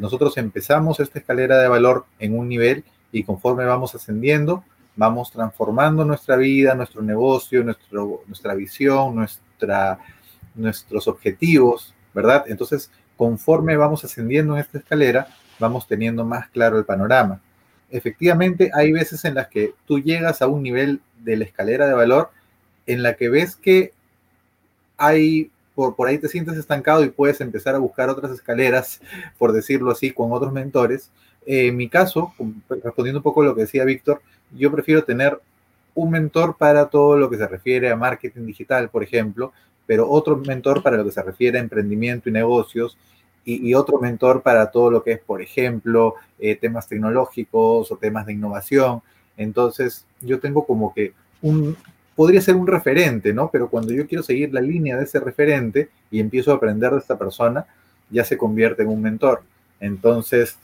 Nosotros empezamos esta escalera de valor en un nivel y conforme vamos ascendiendo, vamos transformando nuestra vida, nuestro negocio, nuestro, nuestra visión, nuestra, nuestros objetivos, ¿verdad? Entonces, conforme vamos ascendiendo en esta escalera, vamos teniendo más claro el panorama. Efectivamente, hay veces en las que tú llegas a un nivel de la escalera de valor en la que ves que hay, por, por ahí te sientes estancado y puedes empezar a buscar otras escaleras, por decirlo así, con otros mentores. Eh, en mi caso, respondiendo un poco a lo que decía Víctor, yo prefiero tener un mentor para todo lo que se refiere a marketing digital, por ejemplo, pero otro mentor para lo que se refiere a emprendimiento y negocios, y, y otro mentor para todo lo que es, por ejemplo, eh, temas tecnológicos o temas de innovación. Entonces, yo tengo como que un... podría ser un referente, ¿no? Pero cuando yo quiero seguir la línea de ese referente y empiezo a aprender de esta persona, ya se convierte en un mentor. Entonces...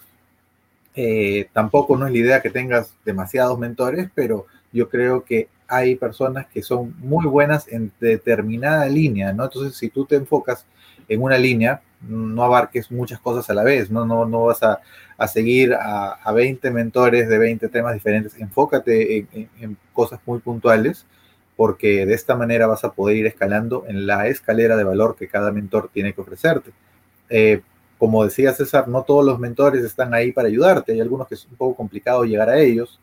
Eh, tampoco no es la idea que tengas demasiados mentores, pero yo creo que hay personas que son muy buenas en determinada línea, ¿no? Entonces, si tú te enfocas en una línea, no abarques muchas cosas a la vez, no, no, no vas a, a seguir a, a veinte mentores de veinte temas diferentes. Enfócate en, en, en cosas muy puntuales, porque de esta manera vas a poder ir escalando en la escalera de valor que cada mentor tiene que ofrecerte. Eh, Como decía César, no todos los mentores están ahí para ayudarte. Hay algunos que es un poco complicado llegar a ellos.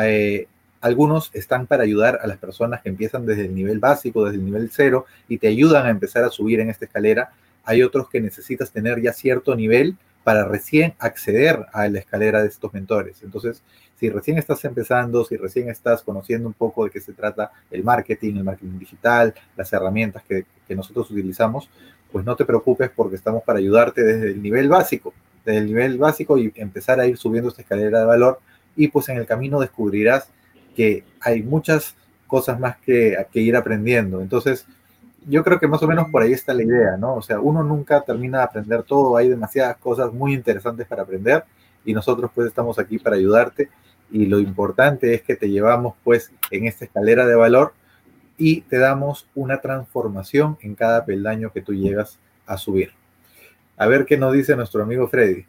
Eh, algunos están para ayudar a las personas que empiezan desde el nivel básico, desde el nivel cero, y te ayudan a empezar a subir en esta escalera. Hay otros que necesitas tener ya cierto nivel para recién acceder a la escalera de estos mentores. Entonces, si recién estás empezando, si recién estás conociendo un poco de qué se trata el marketing, el marketing digital, las herramientas que, que nosotros utilizamos, pues no te preocupes porque estamos para ayudarte desde el nivel básico, desde el nivel básico y empezar a ir subiendo esta escalera de valor y pues en el camino descubrirás que hay muchas cosas más que, que ir aprendiendo. Entonces, yo creo que más o menos por ahí está la idea, ¿no? O sea, uno nunca termina de aprender todo, hay demasiadas cosas muy interesantes para aprender y nosotros pues estamos aquí para ayudarte y lo importante es que te llevamos pues en esta escalera de valor y te damos una transformación en cada peldaño que tú llegas a subir. A ver qué nos dice nuestro amigo Freddy.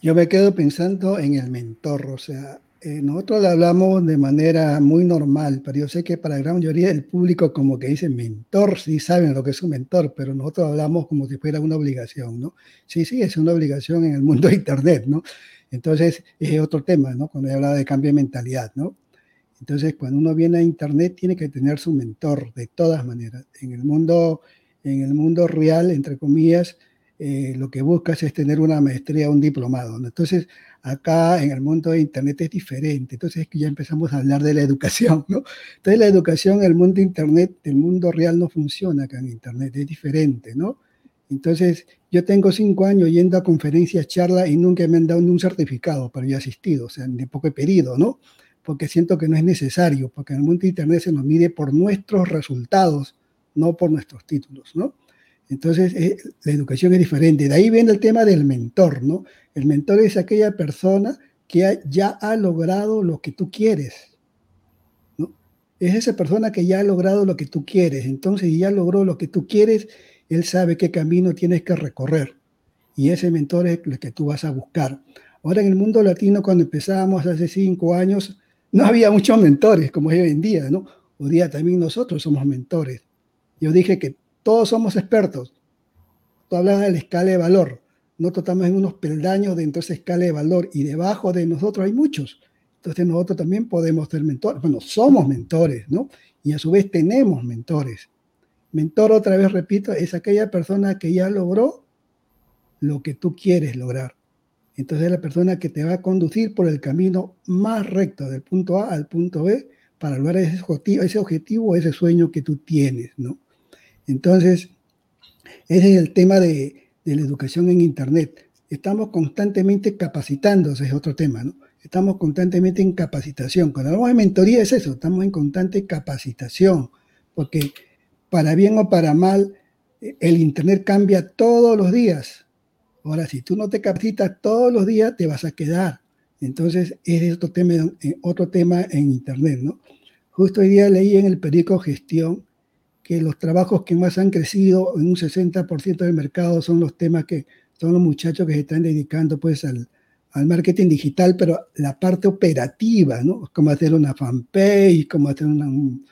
Yo me quedo pensando en el mentor, o sea, eh, nosotros le hablamos de manera muy normal, pero yo sé que para la gran mayoría del público como que dicen mentor, sí saben lo que es un mentor, pero nosotros hablamos como si fuera una obligación, ¿no? Sí, sí, es una obligación en el mundo de Internet, ¿no? Entonces, es otro tema, ¿no? Cuando he hablado de cambio de mentalidad, ¿no? Entonces, cuando uno viene a Internet, tiene que tener su mentor, de todas maneras. En el mundo, en el mundo real, entre comillas, eh, lo que buscas es tener una maestría, un diplomado, ¿no? Entonces, acá en el mundo de Internet es diferente. Entonces, ya empezamos a hablar de la educación, ¿no? Entonces, la educación en el mundo de Internet, el mundo real no funciona acá en Internet, es diferente, ¿no? Entonces, yo tengo cinco años yendo a conferencias, charlas, y nunca me han dado ni un certificado, pero yo he asistido, o sea, tampoco he pedido, ¿no? Porque siento que no es necesario, porque en el mundo de Internet se nos mide por nuestros resultados, no por nuestros títulos, ¿no? Entonces, eh, la educación es diferente. De ahí viene el tema del mentor, ¿no? El mentor es aquella persona que ha, ya ha logrado lo que tú quieres, ¿no? Es esa persona que ya ha logrado lo que tú quieres. Entonces, si ya logró lo que tú quieres, él sabe qué camino tienes que recorrer. Y ese mentor es el que tú vas a buscar. Ahora en el mundo latino, cuando empezamos hace cinco años, no había muchos mentores como es hoy en día, ¿no? Hoy día también nosotros somos mentores. Yo dije que todos somos expertos. Tú hablabas de la escala de valor. Nosotros estamos en unos peldaños dentro de esa escala de valor y debajo de nosotros hay muchos. Entonces nosotros también podemos ser mentores. Bueno, somos mentores, ¿no? Y a su vez tenemos mentores. Mentor, otra vez repito, es aquella persona que ya logró lo que tú quieres lograr. Entonces es la persona que te va a conducir por el camino más recto, del punto A al punto B, para lograr ese objetivo, ese objetivo, ese sueño que tú tienes, ¿no? Entonces, ese es el tema de, de la educación en Internet. Estamos constantemente capacitándose, es otro tema, ¿no? Estamos constantemente en capacitación. Cuando hablamos de mentoría es eso, estamos en constante capacitación, porque para bien o para mal, el Internet cambia todos los días. Ahora, si tú no te capacitas todos los días, te vas a quedar. Entonces, ese es otro tema, otro tema en Internet, ¿no? Justo hoy día leí en el periódico Gestión que los trabajos que más han crecido en un sesenta por ciento del mercado son los temas que son los muchachos que se están dedicando pues al, al marketing digital, pero la parte operativa, ¿no? Cómo hacer una fanpage, cómo hacer una, un,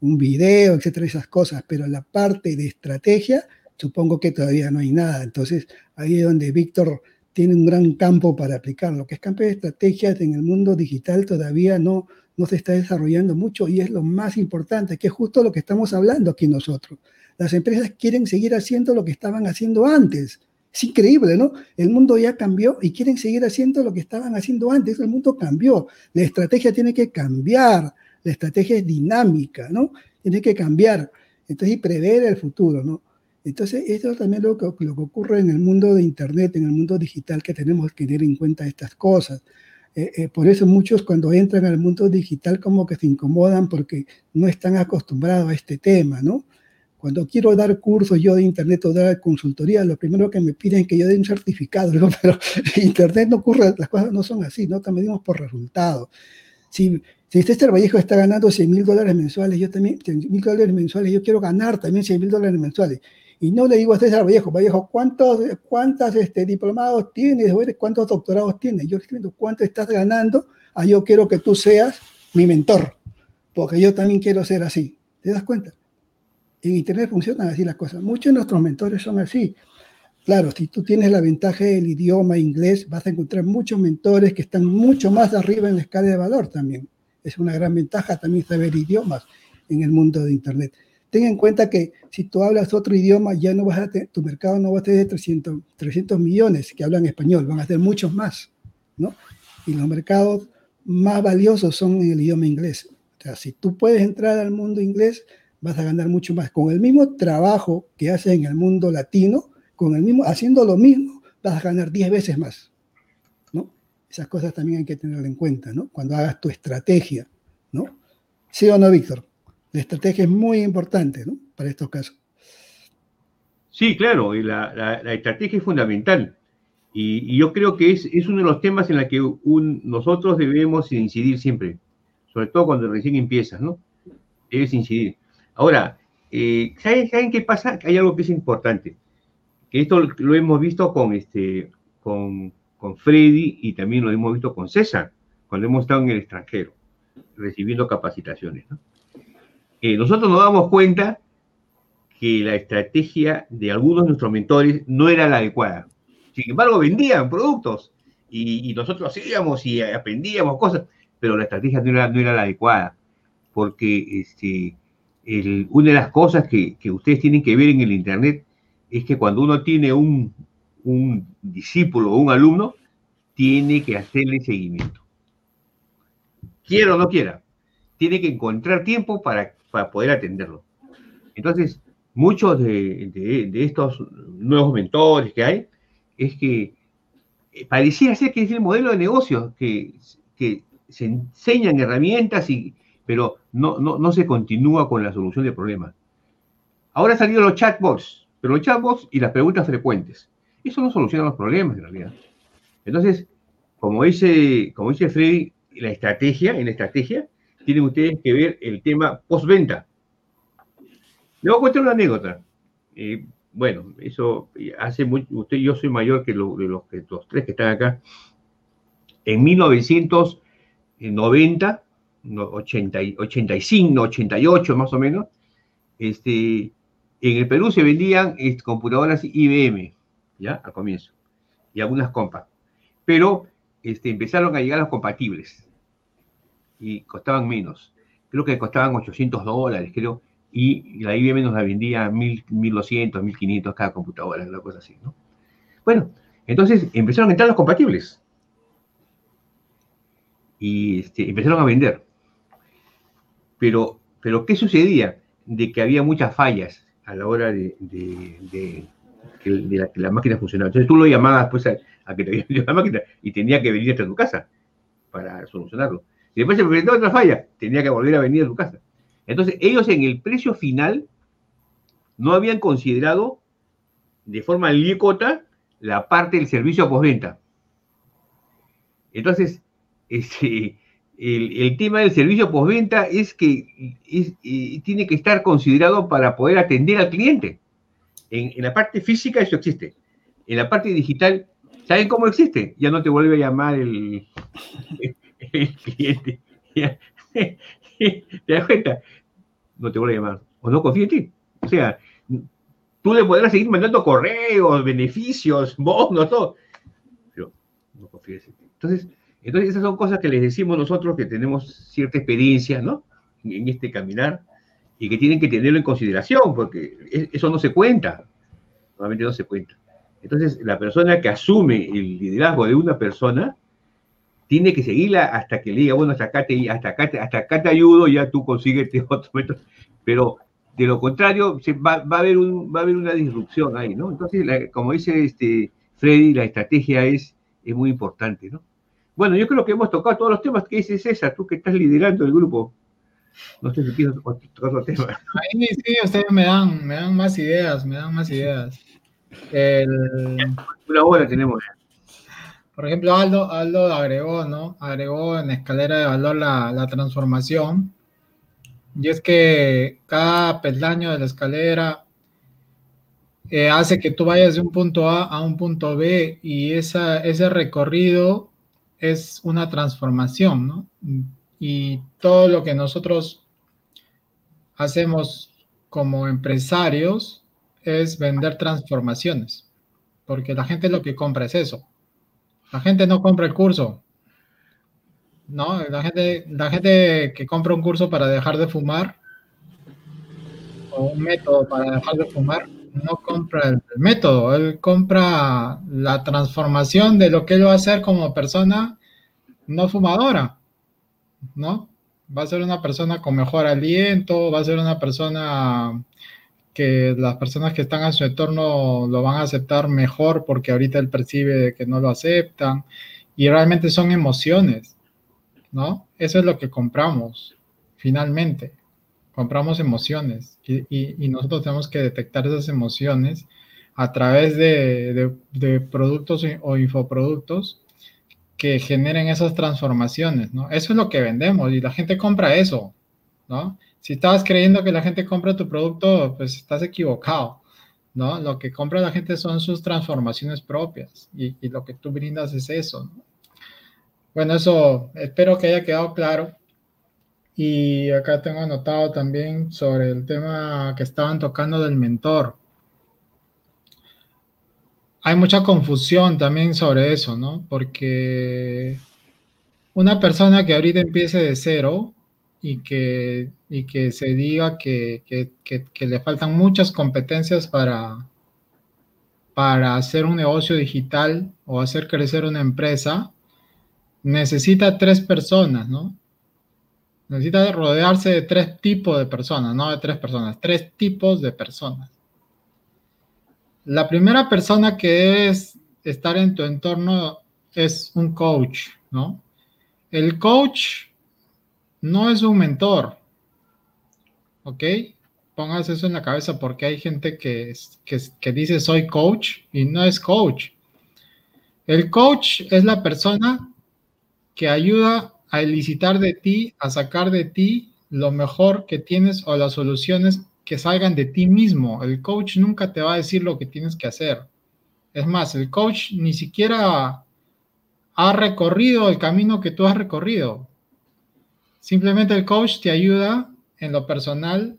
un video, etcétera, esas cosas. Pero la parte de estrategia, supongo que todavía no hay nada. Entonces, ahí es donde Víctor tiene un gran campo para aplicar. Lo que es campo de estrategias en el mundo digital todavía no, no se está desarrollando mucho y es lo más importante, que es justo lo que estamos hablando aquí nosotros. Las empresas quieren seguir haciendo lo que estaban haciendo antes. Es increíble, ¿no? El mundo ya cambió y quieren seguir haciendo lo que estaban haciendo antes. El mundo cambió. La estrategia tiene que cambiar. La estrategia es dinámica, ¿no? Tiene que cambiar. Entonces, y prever el futuro, ¿no? Entonces, esto es también lo que, lo que ocurre en el mundo de Internet, en el mundo digital, que tenemos que tener en cuenta estas cosas. Eh, eh, por eso muchos cuando entran al mundo digital como que se incomodan porque no están acostumbrados a este tema, ¿no? Cuando quiero dar cursos yo de Internet o dar consultoría, lo primero que me piden es que yo dé un certificado, ¿no? Pero en Internet no ocurre, las cosas no son así, ¿no? También medimos por resultados. Si, si César Vallejo está ganando cien mil dólares mensuales, yo también, cien mil dólares mensuales, yo quiero ganar también cien mil dólares mensuales. Y no le digo a César Vallejo, Vallejo, ¿cuántos, cuántas este, diplomados tienes? ¿Cuántos doctorados tienes? Yo escribo, ¿cuánto estás ganando? Ah, yo quiero que tú seas mi mentor, porque yo también quiero ser así. ¿Te das cuenta? En Internet funcionan así las cosas. Muchos de nuestros mentores son así. Claro, si tú tienes la ventaja del idioma inglés, vas a encontrar muchos mentores que están mucho más arriba en la escala de valor también. Es una gran ventaja también saber idiomas en el mundo de Internet. Ten en cuenta que si tú hablas otro idioma, ya no vas a tener, tu mercado no va a tener de trescientos millones que hablan español, van a ser muchos más, ¿no? Y los mercados más valiosos son en el idioma inglés. O sea, si tú puedes entrar al mundo inglés, vas a ganar mucho más. Con el mismo trabajo que haces en el mundo latino, con el mismo, haciendo lo mismo, vas a ganar diez veces más, ¿no? Esas cosas también hay que tenerlas en cuenta, ¿no? Cuando hagas tu estrategia, ¿no? ¿Sí o no, Víctor? La estrategia es muy importante, ¿no? Para estos casos. Sí, claro, y la, la, la estrategia es fundamental. Y, y yo creo que es, es uno de los temas en los que un, nosotros debemos incidir siempre, sobre todo cuando recién empiezas, ¿no? Debes incidir. Ahora, eh, ¿saben, ¿saben qué pasa? Hay algo que es importante, que esto lo hemos visto con, este, con, con Freddy y también lo hemos visto con César, cuando hemos estado en el extranjero, recibiendo capacitaciones, ¿no? Eh, nosotros nos damos cuenta que la estrategia de algunos de nuestros mentores no era la adecuada. Sin embargo, vendían productos y, y nosotros íbamos y aprendíamos cosas, pero la estrategia no era, no era la adecuada. Porque este, el, una de las cosas que, que ustedes tienen que ver en el Internet es que cuando uno tiene un, un discípulo o un alumno, tiene que hacerle seguimiento. Quiera o no quiera, tiene que encontrar tiempo para para poder atenderlo. Entonces, muchos de, de, de estos nuevos mentores que hay, es que eh, pareciera ser que es el modelo de negocio, que, que se enseñan herramientas, y, pero no, no, no se continúa con la solución del problema. Ahora han salido los chatbots, pero los chatbots y las preguntas frecuentes. Eso no soluciona los problemas, en realidad. Entonces, como dice, como dice Freddy, la estrategia, en la estrategia, tienen ustedes que ver el tema postventa. Le voy a contar una anécdota. Eh, bueno, eso hace mucho. Usted, yo soy mayor que lo, de los, que los tres que están acá. en mil novecientos noventa, ochenta, ochenta y cinco, ochenta y ocho más o menos, este, en el Perú se vendían computadoras I B M, ¿ya? Al comienzo, y algunas Compaq. Pero este, empezaron a llegar las compatibles y costaban menos. Creo que costaban ochocientos dólares, creo, y la I B M nos la vendía mil doscientos, mil quinientos cada computadora, una cosa así, ¿no? Bueno, entonces empezaron a entrar los compatibles. Y este, empezaron a vender. Pero, pero, ¿qué sucedía? De que había muchas fallas a la hora de, de, de, de, de, la, de la máquina funcionaba. Entonces tú lo llamabas pues, a, a que te había la máquina y tenía que venir hasta tu casa para solucionarlo. Y después se presentaba otra falla, tenía que volver a venir a tu casa. Entonces ellos en el precio final no habían considerado de forma alícuota la parte del servicio postventa. Entonces, este, el, el tema del servicio postventa es que es, es, tiene que estar considerado para poder atender al cliente. En, en la parte física eso existe. En la parte digital, ¿saben cómo existe? Ya no te vuelve a llamar el, el, el cliente. Ya. ¿Te das cuenta? No te vuelve a llamar. O no confía en ti. O sea, tú le podrás seguir mandando correos, beneficios, bonos, todo. Pero no confíes en ti. Entonces... Entonces, esas son cosas que les decimos nosotros que tenemos cierta experiencia, ¿no? En este caminar, y que tienen que tenerlo en consideración, porque eso no se cuenta, normalmente no se cuenta. Entonces, la persona que asume el liderazgo de una persona, tiene que seguirla hasta que le diga, bueno, hasta acá te, hasta acá te, hasta acá te ayudo, ya tú consíguete otro método. Pero, de lo contrario, se va, va, a haber un, va a haber una disrupción ahí, ¿no? Entonces, la, como dice este Freddy, la estrategia es, es muy importante, ¿no? Bueno, yo creo que hemos tocado todos los temas que dice César, tú que estás liderando el grupo. No sé si quieres tocar otro tema. Ahí sí, ustedes me dan, me dan más ideas, me dan más ideas. El, Una hora tenemos. Por ejemplo, Aldo, Aldo agregó, ¿no? Agregó en escalera de valor la, la transformación. Y es que cada peldaño de la escalera eh, hace que tú vayas de un punto A a un punto B y esa, ese recorrido... es una transformación, ¿no? Y todo lo que nosotros hacemos como empresarios es vender transformaciones, porque la gente lo que compra es eso. La gente no compra el curso, ¿no? La gente, la gente que compra un curso para dejar de fumar o un método para dejar de fumar, no compra el método, él compra la transformación de lo que él va a ser como persona no fumadora, ¿no? Va a ser una persona con mejor aliento, va a ser una persona que las personas que están en su entorno lo van a aceptar mejor porque ahorita él percibe que no lo aceptan y realmente son emociones, ¿no? Eso es lo que compramos finalmente. Compramos emociones y, y, y nosotros tenemos que detectar esas emociones a través de, de, de productos o infoproductos que generen esas transformaciones, ¿no? Eso es lo que vendemos y la gente compra eso, ¿no? Si estabas creyendo que la gente compra tu producto, pues estás equivocado, ¿no? Lo que compra la gente son sus transformaciones propias y, y lo que tú brindas es eso, ¿no? Bueno, eso espero que haya quedado claro. Y acá tengo anotado también sobre el tema que estaban tocando del mentor. Hay mucha confusión también sobre eso, ¿no? Porque una persona que ahorita empiece de cero y que, y que se diga que, que, que, que le faltan muchas competencias para, para hacer un negocio digital o hacer crecer una empresa, necesita tres personas, ¿no? Necesita rodearse de tres tipos de personas, no de tres personas, tres tipos de personas. La primera persona que debes estar en tu entorno es un coach, ¿no? El coach no es un mentor, ¿ok? Póngase eso en la cabeza porque hay gente que, que, que dice soy coach y no es coach. El coach es la persona que ayuda a elicitar de ti, a sacar de ti lo mejor que tienes o las soluciones que salgan de ti mismo. El coach nunca te va a decir lo que tienes que hacer. Es más, el coach ni siquiera ha recorrido el camino que tú has recorrido. Simplemente el coach te ayuda en lo personal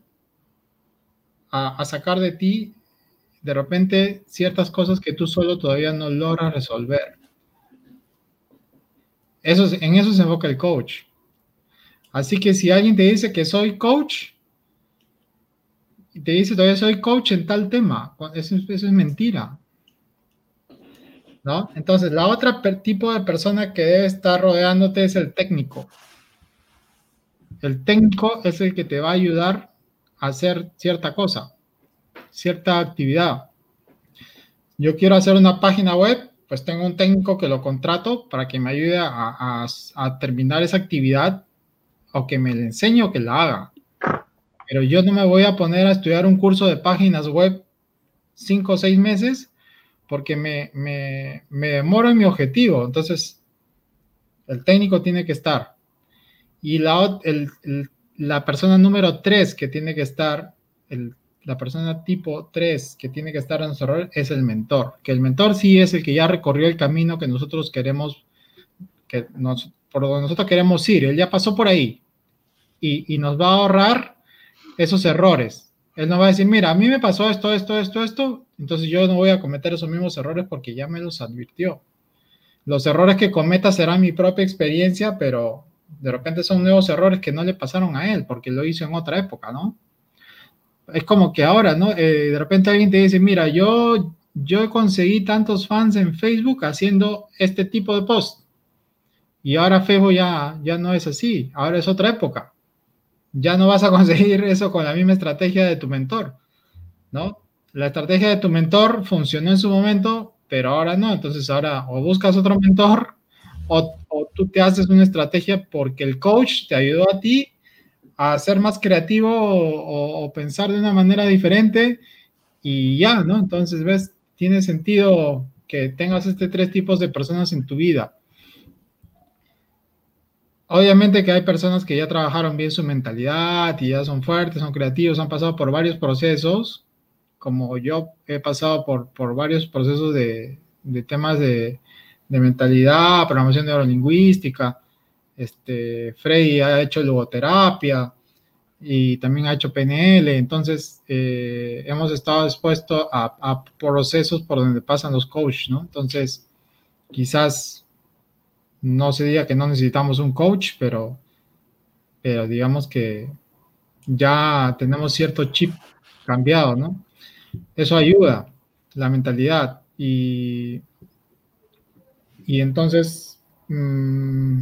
a, a sacar de ti de repente ciertas cosas que tú solo todavía no logras resolver. Eso es, en eso se enfoca el coach. Así que si alguien te dice que soy coach, te dice todavía soy coach en tal tema, eso, eso es mentira, ¿no? Entonces, la otra per, tipo de persona que debe estar rodeándote es el técnico. El técnico es el que te va a ayudar a hacer cierta cosa, cierta actividad. Yo quiero hacer una página web, pues tengo un técnico que lo contrato para que me ayude a, a, a terminar esa actividad, o que me le enseñe o que la haga. Pero yo no me voy a poner a estudiar un curso de páginas web cinco o seis meses porque me, me, me demoro en mi objetivo. Entonces, el técnico tiene que estar. Y la, el, el, la persona número tres que tiene que estar, el, la persona tipo tres que tiene que estar en nuestro rol es el mentor. Que el mentor sí es el que ya recorrió el camino que nosotros queremos, que nos, por donde nosotros queremos ir. Él ya pasó por ahí y, y nos va a ahorrar esos errores. Él nos va a decir, mira, a mí me pasó esto, esto, esto, esto, entonces yo no voy a cometer esos mismos errores porque ya me los advirtió. Los errores que cometa serán mi propia experiencia, pero de repente son nuevos errores que no le pasaron a él porque lo hizo en otra época, ¿no? Es como que ahora, ¿no? Eh, de repente alguien te dice, mira, yo, yo conseguí tantos fans en Facebook haciendo este tipo de post. Y ahora Facebook ya, ya no es así, ahora es otra época. Ya no vas a conseguir eso con la misma estrategia de tu mentor, ¿no? La estrategia de tu mentor funcionó en su momento, pero ahora no. Entonces ahora o buscas otro mentor o, o tú te haces una estrategia porque el coach te ayudó a ti a ser más creativo o, o, o pensar de una manera diferente y ya, ¿no? Entonces, ¿ves? Tiene sentido que tengas este tres tipos de personas en tu vida. Obviamente que hay personas que ya trabajaron bien su mentalidad y ya son fuertes, son creativos, han pasado por varios procesos, como yo he pasado por, por varios procesos de, de temas de, de mentalidad, programación neurolingüística, este, Freddy ha hecho logoterapia y también ha hecho P N L, entonces eh, hemos estado expuestos a, a procesos por donde pasan los coaches, ¿no? Entonces, quizás no se diga que no necesitamos un coach, pero, pero digamos que ya tenemos cierto chip cambiado, ¿no? Eso ayuda, la mentalidad. Y, y entonces, mmm,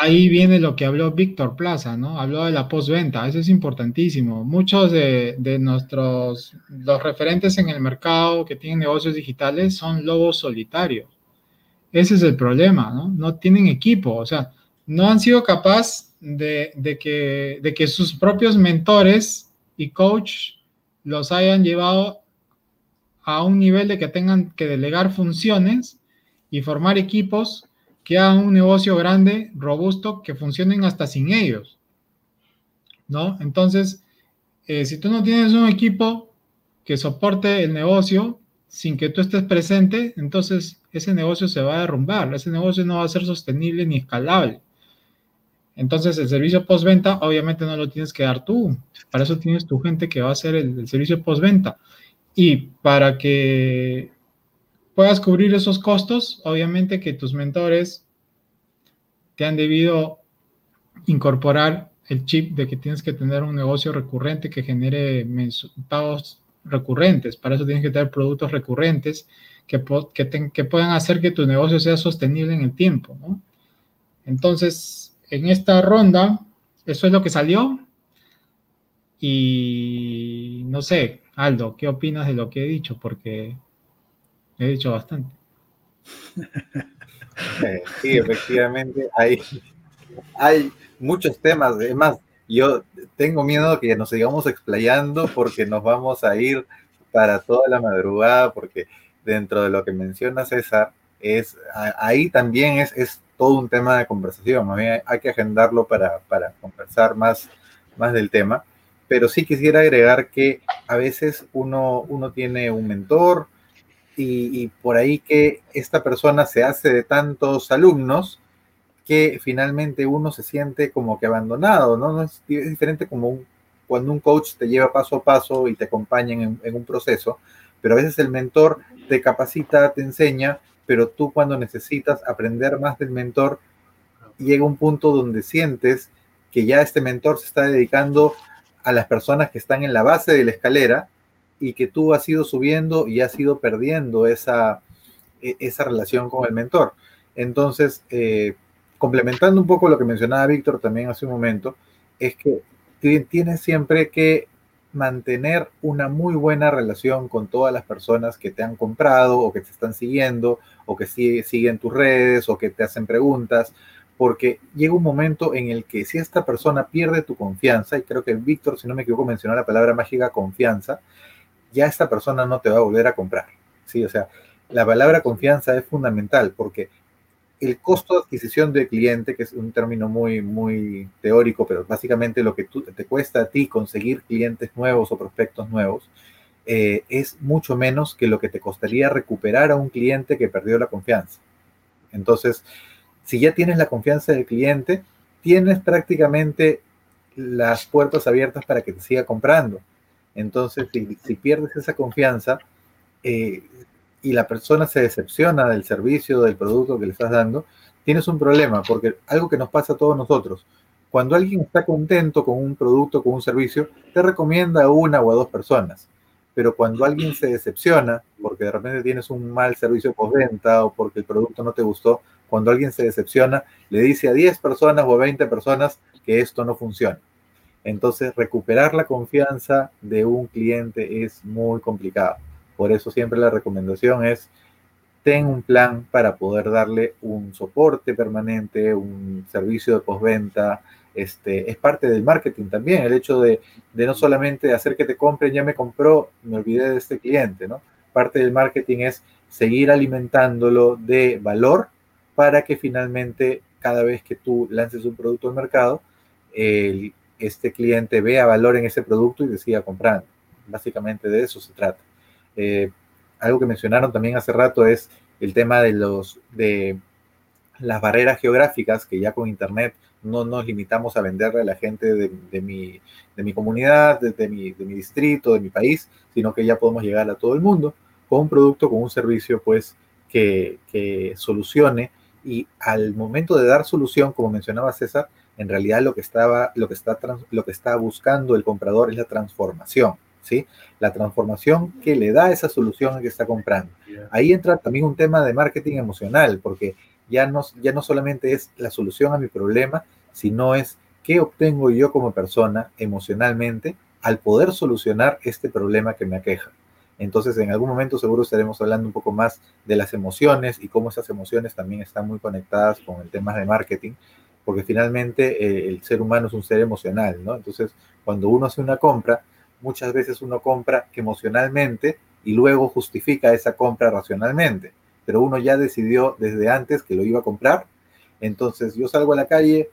ahí viene lo que habló Víctor Plaza, ¿no? Habló de la postventa, eso es importantísimo. Muchos de, de nuestros, los referentes en el mercado que tienen negocios digitales son lobos solitarios. Ese es el problema, ¿no? No tienen equipo, o sea, no han sido capaces de, de, que, de que sus propios mentores y coach los hayan llevado a un nivel de que tengan que delegar funciones y formar equipos que hagan un negocio grande, robusto, que funcionen hasta sin ellos, ¿no? Entonces, eh, si tú no tienes un equipo que soporte el negocio sin que tú estés presente, entonces ese negocio se va a derrumbar, ese negocio no va a ser sostenible ni escalable. Entonces, el servicio postventa obviamente no lo tienes que dar tú, para eso tienes tu gente que va a hacer el, el servicio postventa. Y para que puedas cubrir esos costos, obviamente que tus mentores te han debido incorporar el chip de que tienes que tener un negocio recurrente que genere pagos recurrentes, para eso tienes que tener productos recurrentes que, que, te, que puedan hacer que tu negocio sea sostenible en el tiempo, ¿no? Entonces, en esta ronda, eso es lo que salió y no sé, Aldo, ¿qué opinas de lo que he dicho? Porque he dicho bastante. Sí, efectivamente, hay, hay muchos temas, es más, yo tengo miedo que nos sigamos explayando porque nos vamos a ir para toda la madrugada, porque dentro de lo que menciona César, es, ahí también es, es todo un tema de conversación. A mí hay, hay que agendarlo para, para conversar más, más del tema. Pero sí quisiera agregar que a veces uno, uno tiene un mentor y, y por ahí que esta persona se hace de tantos alumnos que finalmente uno se siente como que abandonado, ¿no? Es, es diferente como un, cuando un coach te lleva paso a paso y te acompaña en, en un proceso, pero a veces el mentor te capacita, te enseña, pero tú cuando necesitas aprender más del mentor, llega un punto donde sientes que ya este mentor se está dedicando a las personas que están en la base de la escalera y que tú has ido subiendo y has ido perdiendo esa, esa relación con el mentor. Entonces, eh, complementando un poco lo que mencionaba Víctor también hace un momento, es que tienes siempre que mantener una muy buena relación con todas las personas que te han comprado o que te están siguiendo o que sigue, siguen tus redes o que te hacen preguntas, porque llega un momento en el que si esta persona pierde tu confianza, y creo que Víctor, si no me equivoco, mencionó la palabra mágica confianza, ya esta persona no te va a volver a comprar, ¿sí? O sea, la palabra confianza es fundamental porque el costo de adquisición de cliente, que es un término muy, muy teórico, pero básicamente lo que tú, te cuesta a ti conseguir clientes nuevos o prospectos nuevos, eh, es mucho menos que lo que te costaría recuperar a un cliente que perdió la confianza. Entonces, si ya tienes la confianza del cliente, tienes prácticamente las puertas abiertas para que te siga comprando. Entonces, si, si pierdes esa confianza eh, y la persona se decepciona del servicio, del producto que le estás dando, tienes un problema, porque algo que nos pasa a todos nosotros, cuando alguien está contento con un producto, con un servicio, te recomienda a una o a dos personas. Pero cuando alguien se decepciona, porque de repente tienes un mal servicio postventa o porque el producto no te gustó, cuando alguien se decepciona, le dice a diez personas o a veinte personas que esto no funciona. Entonces, recuperar la confianza de un cliente es muy complicado. Por eso siempre la recomendación es, ten un plan para poder darle un soporte permanente, un servicio de postventa. Este, es parte del marketing también, el hecho de, de no solamente hacer que te compren, ya me compró, me olvidé de este cliente, ¿no? Parte del marketing es seguir alimentándolo de valor para que finalmente cada vez que tú lances un producto al mercado, el, este cliente vea valor en ese producto y decida comprar. Básicamente de eso se trata. Eh, algo que mencionaron también hace rato es el tema de los... de las barreras geográficas, que ya con internet no nos limitamos a venderle a la gente de, de, mi, de mi comunidad, de, de, mi, de mi distrito, de mi país, sino que ya podemos llegar a todo el mundo con un producto, con un servicio, pues, que, que solucione. Y al momento de dar solución, como mencionaba César, en realidad lo que, estaba, lo que, está, lo que está buscando el comprador es la transformación, ¿sí? La transformación que le da esa solución al que está comprando. Ahí entra también un tema de marketing emocional, porque Ya no, ya no solamente es la solución a mi problema, sino es qué obtengo yo como persona emocionalmente al poder solucionar este problema que me aqueja. Entonces, en algún momento seguro estaremos hablando un poco más de las emociones y cómo esas emociones también están muy conectadas con el tema de marketing, porque finalmente eh, el ser humano es un ser emocional, ¿no? Entonces, cuando uno hace una compra, muchas veces uno compra emocionalmente y luego justifica esa compra racionalmente. Pero uno ya decidió desde antes que lo iba a comprar. Entonces, yo salgo a la calle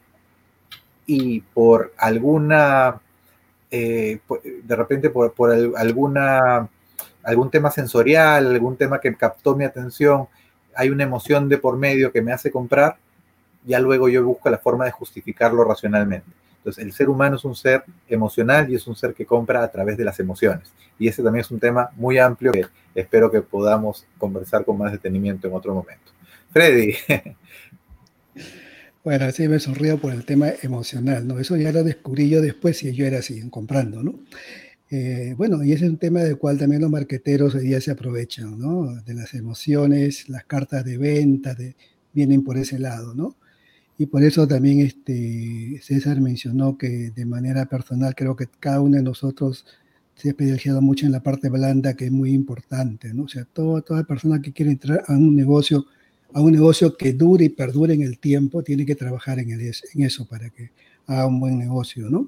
y por alguna, eh, de repente por, por alguna, algún tema sensorial, algún tema que captó mi atención, hay una emoción de por medio que me hace comprar, ya luego yo busco la forma de justificarlo racionalmente. Entonces, el ser humano es un ser emocional y es un ser que compra a través de las emociones. Y ese también es un tema muy amplio que espero que podamos conversar con más detenimiento en otro momento. Freddy. Bueno, sí me sonrío por el tema emocional, ¿no? Eso ya lo descubrí yo después y yo era así, comprando, ¿no? Eh, bueno, y ese es un tema del cual también los marqueteros hoy día se aprovechan, ¿no? De las emociones, las cartas de venta, de, vienen por ese lado, ¿no? Y por eso también este, César mencionó que de manera personal creo que cada uno de nosotros se ha privilegiado mucho en la parte blanda, que es muy importante, ¿no? O sea, todo, toda persona que quiere entrar a un negocio, a un negocio que dure y perdure en el tiempo, tiene que trabajar en, el, en eso para que haga un buen negocio, ¿no?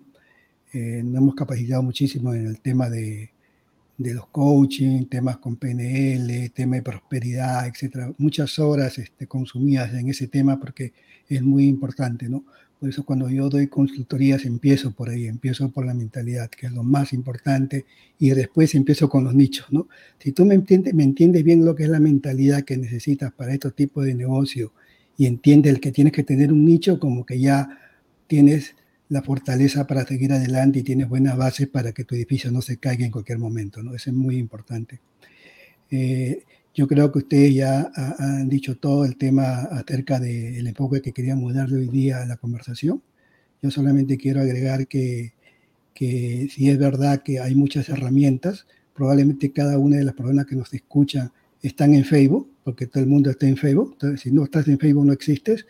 Eh, nos hemos capacitado muchísimo en el tema de, de los coaching, temas con P N L, tema de prosperidad, etcétera. Muchas horas este, consumidas en ese tema porque es muy importante, ¿no? Por eso cuando yo doy consultorías empiezo por ahí, empiezo por la mentalidad, que es lo más importante, y después empiezo con los nichos, ¿no? Si tú me entiendes, me entiendes bien lo que es la mentalidad que necesitas para este tipo de negocio y entiendes el que tienes que tener un nicho, como que ya tienes la fortaleza para seguir adelante y tienes buenas bases para que tu edificio no se caiga en cualquier momento, ¿no? Eso es muy importante. Eh, yo creo que ustedes ya ha, han dicho todo el tema acerca del enfoque que queríamos darle hoy día a la conversación. Yo solamente quiero agregar que, que si es verdad que hay muchas herramientas, probablemente cada una de las personas que nos escuchan están en Facebook, porque todo el mundo está en Facebook. Entonces, si no estás en Facebook, no existes.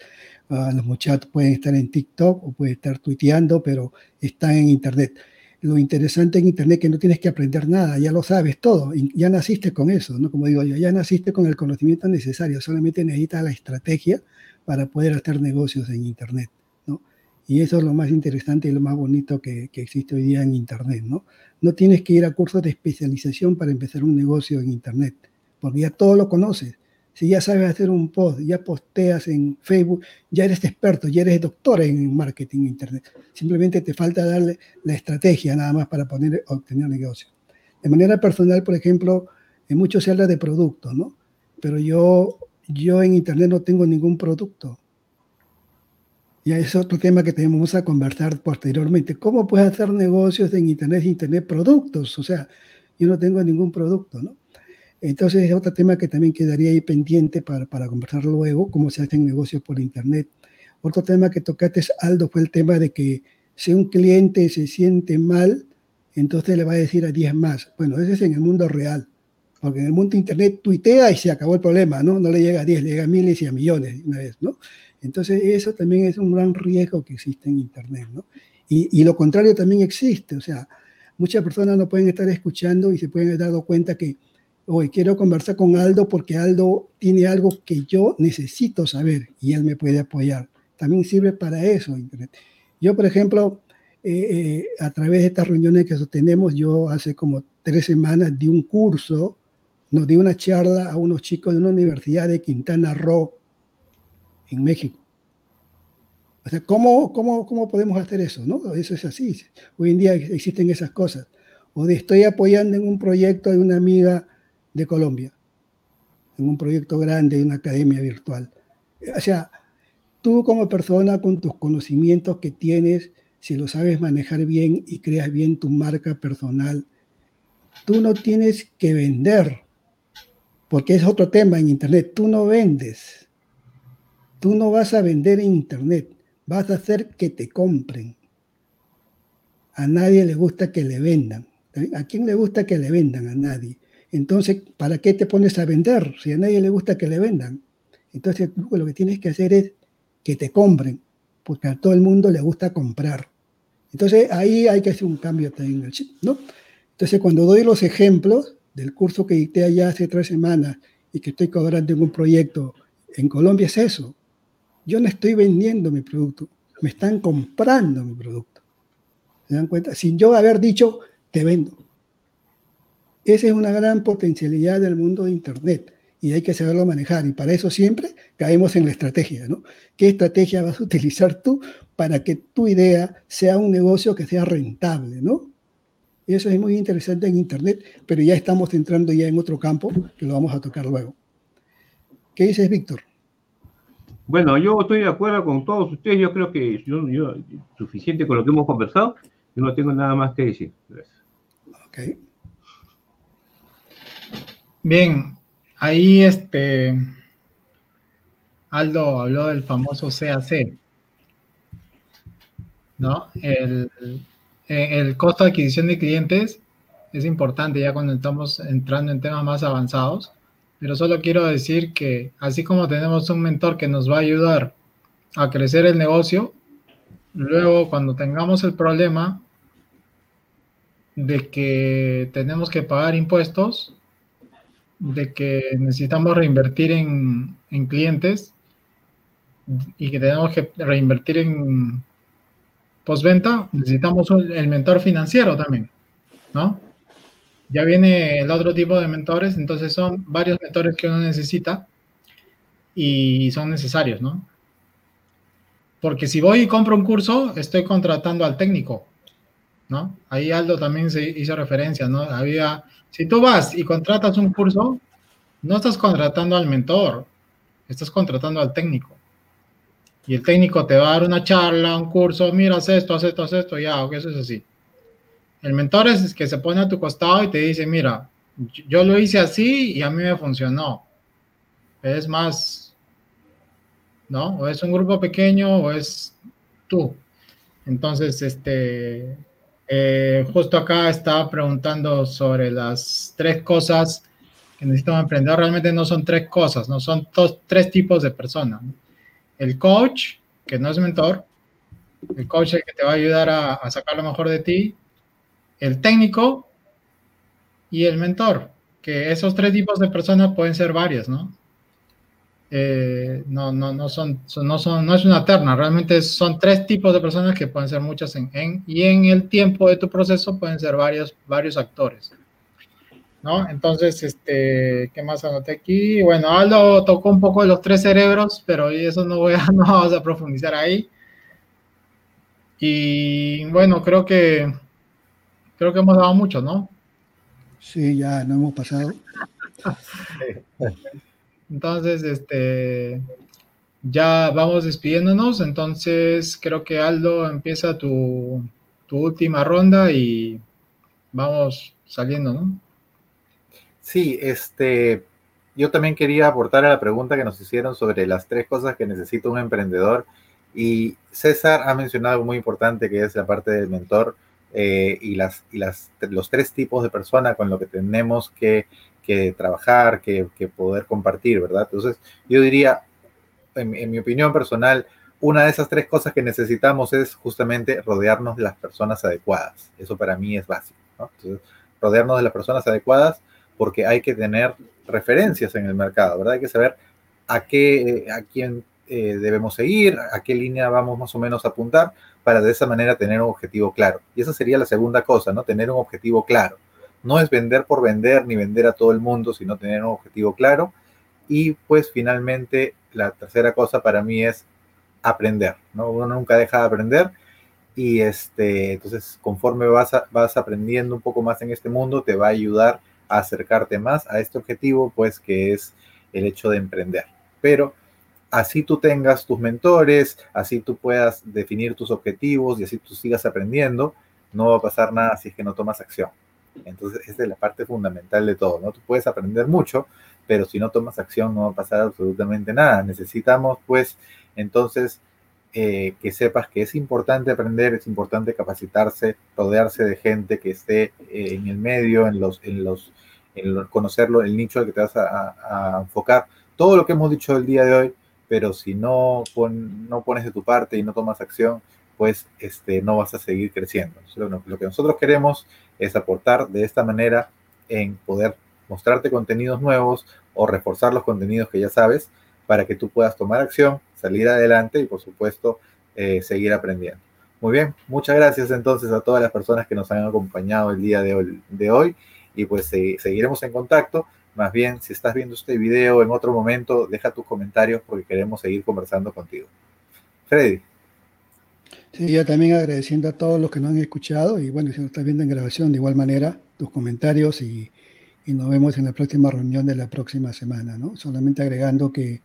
Uh, los muchachos pueden estar en TikTok o pueden estar tuiteando, pero están en Internet. Lo interesante en Internet es que no tienes que aprender nada, ya lo sabes todo, y ya naciste con eso, ¿no? Como digo yo, ya naciste con el conocimiento necesario, solamente necesitas la estrategia para poder hacer negocios en Internet, ¿no? Y eso es lo más interesante y lo más bonito que, que existe hoy día en Internet, ¿no? No tienes que ir a cursos de especialización para empezar un negocio en Internet, porque ya todo lo conoces. Si ya sabes hacer un post, ya posteas en Facebook, ya eres experto, ya eres doctor en marketing en Internet. Simplemente te falta darle la estrategia nada más para poner, obtener negocio. De manera personal, por ejemplo, en muchos se habla de productos, ¿no? Pero yo, yo en Internet no tengo ningún producto. Y es otro tema que tenemos a conversar posteriormente. ¿Cómo puedes hacer negocios en Internet sin tener productos? O sea, yo no tengo ningún producto, ¿no? Entonces, es otro tema que también quedaría ahí pendiente para, para conversar luego, cómo se hacen negocios por Internet. Otro tema que tocaste, Aldo, fue el tema de que si un cliente se siente mal, entonces le va a decir a diez más. Bueno, ese es en el mundo real, porque en el mundo Internet tuitea y se acabó el problema, ¿no? No le llega a diez, le llega a miles y a millones una vez, ¿no? Entonces, eso también es un gran riesgo que existe en Internet, ¿no? Y, y lo contrario también existe, o sea, muchas personas no pueden estar escuchando y se pueden haber dado cuenta que hoy quiero conversar con Aldo porque Aldo tiene algo que yo necesito saber y él me puede apoyar. También sirve para eso Internet. Yo, por ejemplo, eh, eh, a través de estas reuniones que sostenemos, yo hace como tres semanas di un curso, nos di una charla a unos chicos de una universidad de Quintana Roo, en México. O sea, ¿cómo, cómo, cómo podemos hacer eso, no? Eso es así. Hoy en día existen esas cosas. O de estoy apoyando en un proyecto de una amiga de Colombia, en un proyecto grande, una academia virtual. O sea, tú como persona, con tus conocimientos que tienes, si lo sabes manejar bien y creas bien tu marca personal, tú no tienes que vender, porque es otro tema en Internet. Tú no vendes. Tú no vas a vender en Internet. Vas a hacer que te compren. A nadie le gusta que le vendan. ¿A quién le gusta que le vendan? A nadie. Entonces, ¿para qué te pones a vender? Si a nadie le gusta que le vendan. Entonces, lo que tienes que hacer es que te compren, porque a todo el mundo le gusta comprar. Entonces, ahí hay que hacer un cambio también en el chip, ¿no? Entonces, cuando doy los ejemplos del curso que dicté allá hace tres semanas y que estoy cobrando en un proyecto en Colombia, es eso. Yo no estoy vendiendo mi producto, me están comprando mi producto. ¿Se dan cuenta? Sin yo haber dicho, te vendo. Esa es una gran potencialidad del mundo de Internet y hay que saberlo manejar. Y para eso siempre caemos en la estrategia, ¿no? ¿Qué estrategia vas a utilizar tú para que tu idea sea un negocio que sea rentable, ¿no? Eso es muy interesante en Internet, pero ya estamos entrando ya en otro campo que lo vamos a tocar luego. ¿Qué dices, Víctor? Bueno, yo estoy de acuerdo con todos ustedes. Yo creo que yo, yo, suficiente con lo que hemos conversado. Yo no tengo nada más que decir. Gracias. Ok. Bien, ahí este Aldo habló del famoso C A C, ¿no? El, el costo de adquisición de clientes es importante ya cuando estamos entrando en temas más avanzados, pero solo quiero decir que así como tenemos un mentor que nos va a ayudar a crecer el negocio, luego cuando tengamos el problema de que tenemos que pagar impuestos, de que necesitamos reinvertir en, en clientes y que tenemos que reinvertir en postventa, necesitamos un, el mentor financiero también, ¿no? Ya viene el otro tipo de mentores, entonces son varios mentores que uno necesita y son necesarios, ¿no? Porque si voy y compro un curso, estoy contratando al técnico, ¿no? Ahí Aldo también se hizo referencia, ¿no? Había, si tú vas y contratas un curso, no estás contratando al mentor, estás contratando al técnico. Y el técnico te va a dar una charla, un curso, mira, haz esto, haz esto, haz esto, ya, ok, eso es así. El mentor es el que se pone a tu costado y te dice, mira, yo lo hice así y a mí me funcionó. Es más, ¿no? O es un grupo pequeño o es tú. Entonces, este, eh, justo acá estaba preguntando sobre las tres cosas que necesita un emprendedor. Realmente no son tres cosas, no son dos, tres tipos de personas, ¿no? El coach, que no es mentor, el coach es el que te va a ayudar a, a sacar lo mejor de ti, el técnico y el mentor, que esos tres tipos de personas pueden ser varias, ¿no? Eh, no, no, no, son, son, no, son, no es una terna, realmente son tres tipos de personas que pueden ser muchas en, en, y en el tiempo de tu proceso pueden ser varios, varios actores, ¿no? Entonces, este, ¿qué más anoté aquí? Bueno, Aldo tocó un poco de los tres cerebros, pero eso no, voy a, no vamos a profundizar ahí. Y bueno, creo que creo que hemos dado mucho, ¿no? Sí, ya no hemos pasado. Entonces, este, ya vamos despidiéndonos. Entonces, creo que Aldo empieza tu, tu última ronda y vamos saliendo, ¿no? Sí, este, yo también quería aportar a la pregunta que nos hicieron sobre las tres cosas que necesita un emprendedor, y César ha mencionado algo muy importante que es la parte del mentor eh, y, las, y las, los tres tipos de personas con los que tenemos que, que trabajar, que, que poder compartir, ¿verdad? Entonces, yo diría, en, en mi opinión personal, una de esas tres cosas que necesitamos es justamente rodearnos de las personas adecuadas. Eso para mí es básico, ¿no? Entonces, rodearnos de las personas adecuadas, porque hay que tener referencias en el mercado, ¿verdad? Hay que saber a qué, a quién eh, debemos seguir, a qué línea vamos más o menos a apuntar, para de esa manera tener un objetivo claro. Y esa sería la segunda cosa, ¿no? Tener un objetivo claro. No es vender por vender, ni vender a todo el mundo, sino tener un objetivo claro. Y, pues, finalmente, la tercera cosa para mí es aprender, ¿no? Uno nunca deja de aprender. Y, este, entonces, conforme vas, a, vas aprendiendo un poco más en este mundo, te va a ayudar a acercarte más a este objetivo, pues que es el hecho de emprender. Pero así tú tengas tus mentores, así tú puedas definir tus objetivos y así tú sigas aprendiendo, no va a pasar nada si es que no tomas acción. Entonces, esa es la parte fundamental de todo, ¿no? Tú puedes aprender mucho, pero si no tomas acción no va a pasar absolutamente nada. Necesitamos, pues, entonces, eh, que sepas que es importante aprender, es importante capacitarse, rodearse de gente que esté eh, en el medio, en los... En los En conocerlo, el nicho al que te vas a, a, a enfocar, todo lo que hemos dicho el día de hoy, pero si no, pon, no pones de tu parte y no tomas acción, pues este, no vas a seguir creciendo. Lo, lo que nosotros queremos es aportar de esta manera en poder mostrarte contenidos nuevos o reforzar los contenidos que ya sabes para que tú puedas tomar acción, salir adelante y, por supuesto, eh, seguir aprendiendo. Muy bien, muchas gracias entonces a todas las personas que nos han acompañado el día de hoy. De hoy. Y pues eh, seguiremos en contacto. Más bien, si estás viendo este video en otro momento, deja tus comentarios porque queremos seguir conversando contigo. Freddy. Sí, yo también agradeciendo a todos los que nos han escuchado y bueno, si nos estás viendo en grabación, de igual manera, tus comentarios y, y nos vemos en la próxima reunión de la próxima semana, ¿no? Solamente agregando que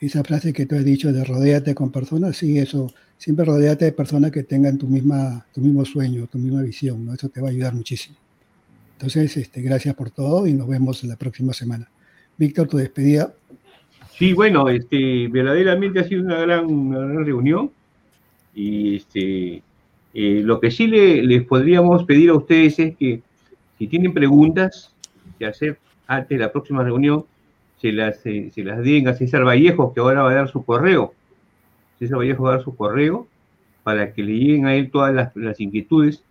esa frase que tú has dicho de rodéate con personas, sí, eso, siempre rodéate de personas que tengan tu misma, tu mismo sueño, tu misma visión, ¿no? Eso te va a ayudar muchísimo. Entonces, este, gracias por todo y nos vemos la próxima semana. Víctor, tu despedida. Sí, bueno, este, verdaderamente ha sido una gran, una gran reunión y este, eh, lo que sí le, les podríamos pedir a ustedes es que si tienen preguntas que hacer antes de la próxima reunión, se las, eh, se las den a César Vallejo, que ahora va a dar su correo. César Vallejo va a dar su correo para que le lleguen a él todas las, las inquietudes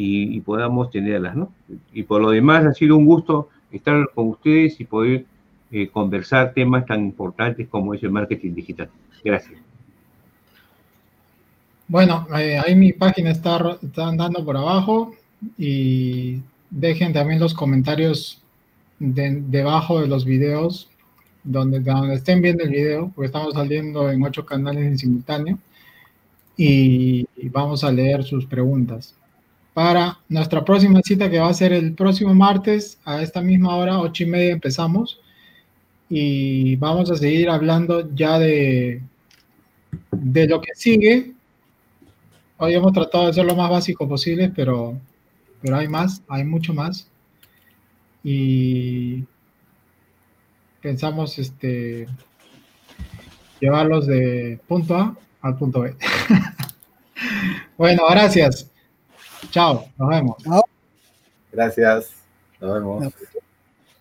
Y, y podamos tenerlas, ¿no? Y por lo demás ha sido un gusto estar con ustedes y poder eh, conversar temas tan importantes como es el marketing digital. Gracias. Bueno, eh, ahí mi página está, está andando por abajo y dejen también los comentarios de, debajo de los videos donde, donde estén viendo el video, porque estamos saliendo en ocho canales en simultáneo. y vamos a leer sus preguntas para nuestra próxima cita, que va a ser el próximo martes a esta misma hora, ocho y media empezamos, y vamos a seguir hablando ya de, de lo que sigue. Hoy hemos tratado de ser lo más básico posible, pero, pero hay más, hay mucho más, y pensamos este, llevarlos de punto A al punto B. Bueno, gracias. Chao, nos vemos. Gracias, nos vemos.